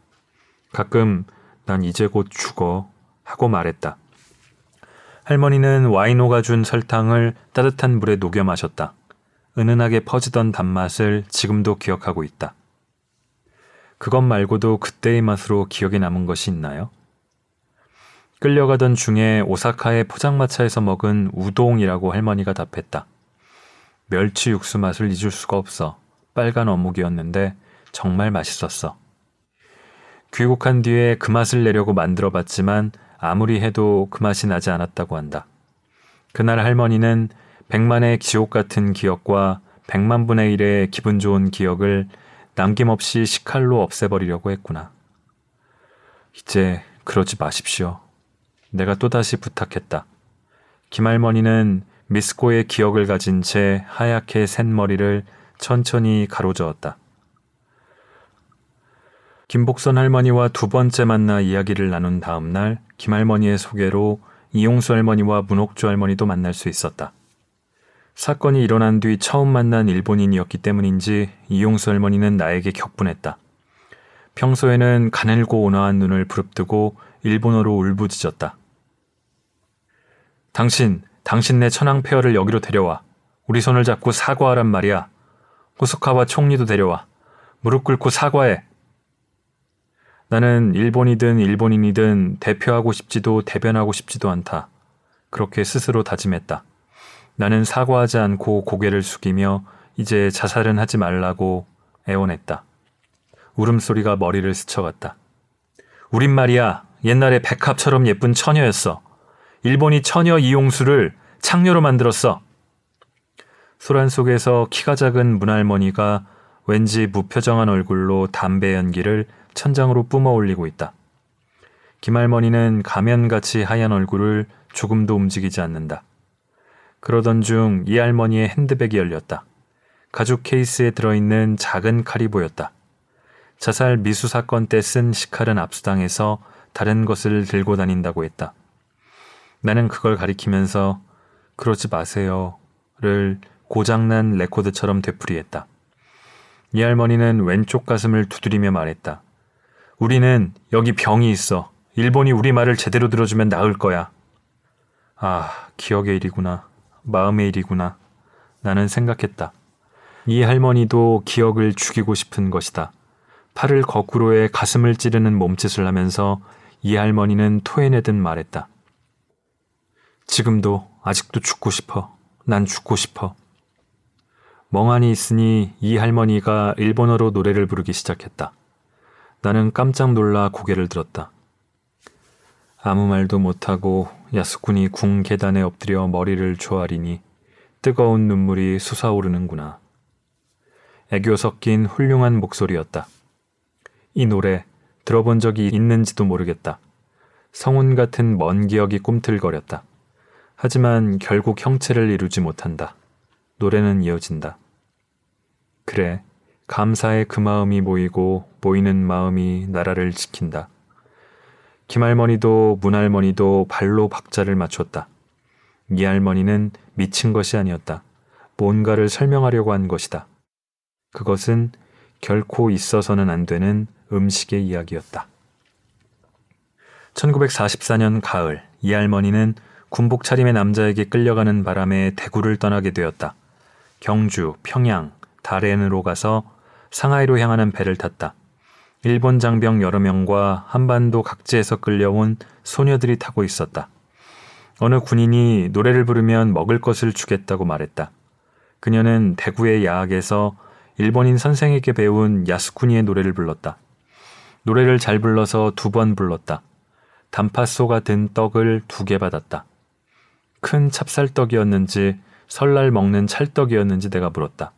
가끔 난 이제 곧 죽어 하고 말했다. 할머니는 와이노가 준 설탕을 따뜻한 물에 녹여 마셨다. 은은하게 퍼지던 단맛을 지금도 기억하고 있다. 그것 말고도 그때의 맛으로 기억에 남은 것이 있나요? 끌려가던 중에 오사카의 포장마차에서 먹은 우동이라고 할머니가 답했다. 멸치 육수 맛을 잊을 수가 없어. 빨간 어묵이었는데 정말 맛있었어. 귀국한 뒤에 그 맛을 내려고 만들어봤지만 아무리 해도 그 맛이 나지 않았다고 한다. 그날 할머니는 100만의 지옥 같은 기억과 100만분의 1의 기분 좋은 기억을 남김없이 식칼로 없애버리려고 했구나. 이제 그러지 마십시오. 내가 또다시 부탁했다. 김할머니는 미스코의 기억을 가진 채 하얗게 센 머리를 천천히 가로저었다. 김복선 할머니와 두 번째 만나 이야기를 나눈 다음 날 김할머니의 소개로 이용수 할머니와 문옥주 할머니도 만날 수 있었다. 사건이 일어난 뒤 처음 만난 일본인이었기 때문인지 이용수 할머니는 나에게 격분했다. 평소에는 가늘고 온화한 눈을 부릅뜨고 일본어로 울부짖었다. 당신네 천황폐하를 여기로 데려와. 우리 손을 잡고 사과하란 말이야. 호소카와 총리도 데려와. 무릎 꿇고 사과해. 나는 일본이든 일본인이든 대표하고 싶지도 대변하고 싶지도 않다. 그렇게 스스로 다짐했다. 나는 사과하지 않고 고개를 숙이며 이제 자살은 하지 말라고 애원했다. 울음소리가 머리를 스쳐갔다. 우린 말이야. 옛날에 백합처럼 예쁜 처녀였어. 일본이 처녀 이용수를 창녀로 만들었어. 소란 속에서 키가 작은 문할머니가 왠지 무표정한 얼굴로 담배 연기를 천장으로 뿜어올리고 있다. 김할머니는 가면같이 하얀 얼굴을 조금도 움직이지 않는다. 그러던 중 이 할머니의 핸드백이 열렸다. 가죽 케이스에 들어있는 작은 칼이 보였다. 자살 미수 사건 때 쓴 식칼은 압수당해서 다른 것을 들고 다닌다고 했다. 나는 그걸 가리키면서 그러지 마세요를 고장난 레코드처럼 되풀이했다. 이 할머니는 왼쪽 가슴을 두드리며 말했다. 우리는 여기 병이 있어. 일본이 우리 말을 제대로 들어주면 나을 거야. 아, 기억의 일이구나. 마음의 일이구나. 나는 생각했다. 이 할머니도 기억을 죽이고 싶은 것이다. 팔을 거꾸로 해 가슴을 찌르는 몸짓을 하면서 이 할머니는 토해내듯 말했다. 지금도 아직도 죽고 싶어. 난 죽고 싶어. 멍하니 있으니 이 할머니가 일본어로 노래를 부르기 시작했다. 나는 깜짝 놀라 고개를 들었다. 아무 말도 못하고 야스쿠니 궁 계단에 엎드려 머리를 조아리니 뜨거운 눈물이 솟아오르는구나. 애교 섞인 훌륭한 목소리였다. 이 노래 들어본 적이 있는지도 모르겠다. 성운 같은 먼 기억이 꿈틀거렸다. 하지만 결국 형체를 이루지 못한다. 노래는 이어진다. 그래, 감사의 그 마음이 모이고 모이는 마음이 나라를 지킨다. 김할머니도 문할머니도 발로 박자를 맞췄다. 이 할머니는 미친 것이 아니었다. 뭔가를 설명하려고 한 것이다. 그것은 결코 있어서는 안 되는 음식의 이야기였다. 1944년 가을, 이 할머니는 군복 차림의 남자에게 끌려가는 바람에 대구를 떠나게 되었다. 경주, 평양, 다롄으로 가서 상하이로 향하는 배를 탔다. 일본 장병 여러 명과 한반도 각지에서 끌려온 소녀들이 타고 있었다. 어느 군인이 노래를 부르면 먹을 것을 주겠다고 말했다. 그녀는 대구의 야학에서 일본인 선생에게 배운 야스쿠니의 노래를 불렀다. 노래를 잘 불러서 2번 불렀다. 단팥소가 든 떡을 2개 받았다. 큰 찹쌀떡이었는지 설날 먹는 찰떡이었는지 내가 물었다.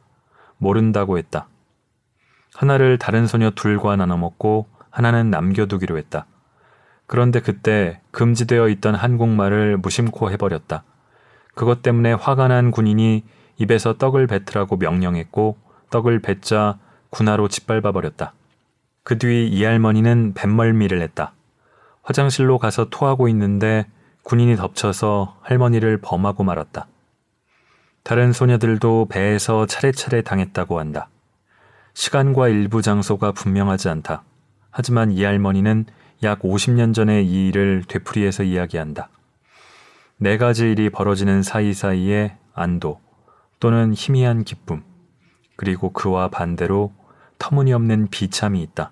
모른다고 했다. 하나를 다른 소녀 2과 나눠 먹고 하나는 남겨두기로 했다. 그런데 그때 금지되어 있던 한국말을 무심코 해버렸다. 그것 때문에 화가 난 군인이 입에서 떡을 뱉으라고 명령했고 떡을 뱉자 군화로 짓밟아버렸다. 그 뒤 이 할머니는 뱃멀미를 했다. 화장실로 가서 토하고 있는데 군인이 덮쳐서 할머니를 범하고 말았다. 다른 소녀들도 배에서 차례차례 당했다고 한다. 시간과 일부 장소가 분명하지 않다. 하지만 이 할머니는 약 50년 전의 이 일을 되풀이해서 이야기한다. 4가지 일이 벌어지는 사이사이에 안도 또는 희미한 기쁨, 그리고 그와 반대로 터무니없는 비참이 있다.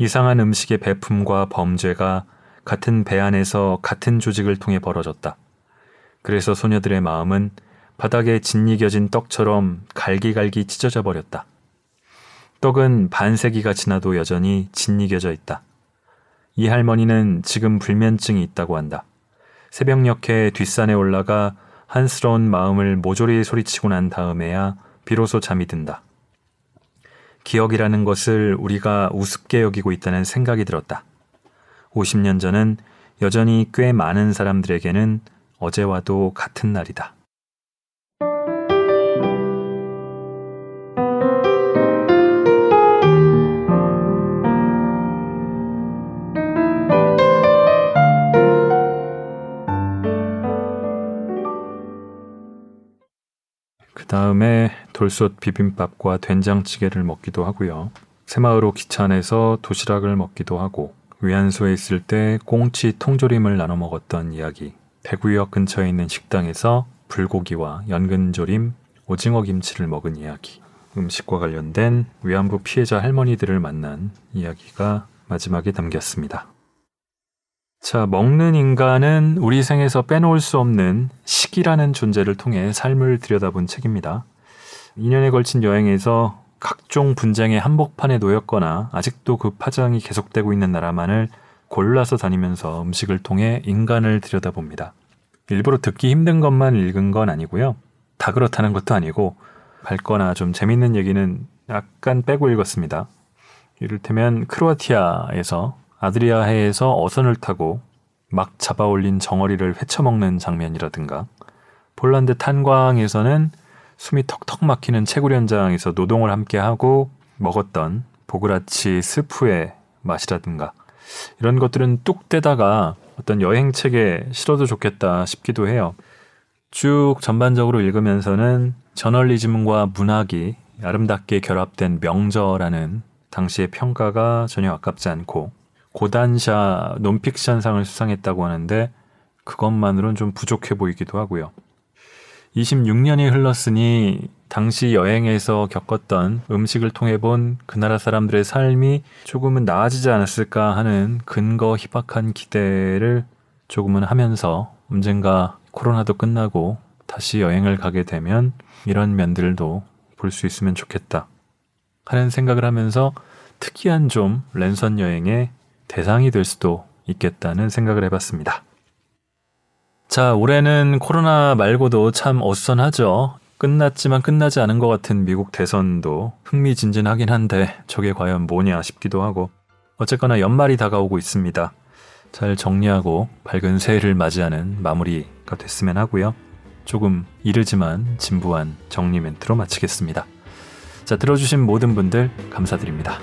이상한 음식의 배품과 범죄가 같은 배 안에서 같은 조직을 통해 벌어졌다. 그래서 소녀들의 마음은 바닥에 짓이겨진 떡처럼 갈기갈기 찢어져 버렸다. 떡은 반세기가 지나도 여전히 짓이겨져 있다. 이 할머니는 지금 불면증이 있다고 한다. 새벽녘에 뒷산에 올라가 한스러운 마음을 모조리 소리치고 난 다음에야 비로소 잠이 든다. 기억이라는 것을 우리가 우습게 여기고 있다는 생각이 들었다. 50년 전은 여전히 꽤 많은 사람들에게는 어제와도 같은 날이다. 다음에 돌솥 비빔밥과 된장찌개를 먹기도 하고요. 새마을호 기차 안에서 도시락을 먹기도 하고 위안소에 있을 때 꽁치 통조림을 나눠 먹었던 이야기. 대구역 근처에 있는 식당에서 불고기와 연근조림, 오징어 김치를 먹은 이야기. 음식과 관련된 위안부 피해자 할머니들을 만난 이야기가 마지막에 담겼습니다. 자, 먹는 인간은 우리 생에서 빼놓을 수 없는 식이라는 존재를 통해 삶을 들여다본 책입니다. 2년에 걸친 여행에서 각종 분쟁의 한복판에 놓였거나 아직도 그 파장이 계속되고 있는 나라만을 골라서 다니면서 음식을 통해 인간을 들여다봅니다. 일부러 듣기 힘든 것만 읽은 건 아니고요. 다 그렇다는 것도 아니고 밝거나 좀 재밌는 얘기는 약간 빼고 읽었습니다. 이를테면 크로아티아에서 아드리아해에서 어선을 타고 막 잡아올린 정어리를 회쳐먹는 장면이라든가 폴란드 탄광에서는 숨이 턱턱 막히는 채굴현장에서 노동을 함께하고 먹었던 보그라치 스프의 맛이라든가 이런 것들은 뚝 떼다가 어떤 여행책에 실어도 좋겠다 싶기도 해요. 쭉 전반적으로 읽으면서는 저널리즘과 문학이 아름답게 결합된 명저라는 당시의 평가가 전혀 아깝지 않고 고단샤 논픽션상을 수상했다고 하는데 그것만으로는 좀 부족해 보이기도 하고요. 26년이 흘렀으니 당시 여행에서 겪었던 음식을 통해 본 그 나라 사람들의 삶이 조금은 나아지지 않았을까 하는 근거 희박한 기대를 조금은 하면서 언젠가 코로나도 끝나고 다시 여행을 가게 되면 이런 면들도 볼 수 있으면 좋겠다 하는 생각을 하면서 특이한 좀 랜선 여행에 대상이 될 수도 있겠다는 생각을 해봤습니다. 자, 올해는 코로나 말고도 참 어수선하죠. 끝났지만 끝나지 않은 것 같은 미국 대선도 흥미진진하긴 한데 저게 과연 뭐냐 싶기도 하고, 어쨌거나 연말이 다가오고 있습니다. 잘 정리하고 밝은 새해를 맞이하는 마무리가 됐으면 하고요. 조금 이르지만 진부한 정리 멘트로 마치겠습니다. 자, 들어주신 모든 분들 감사드립니다.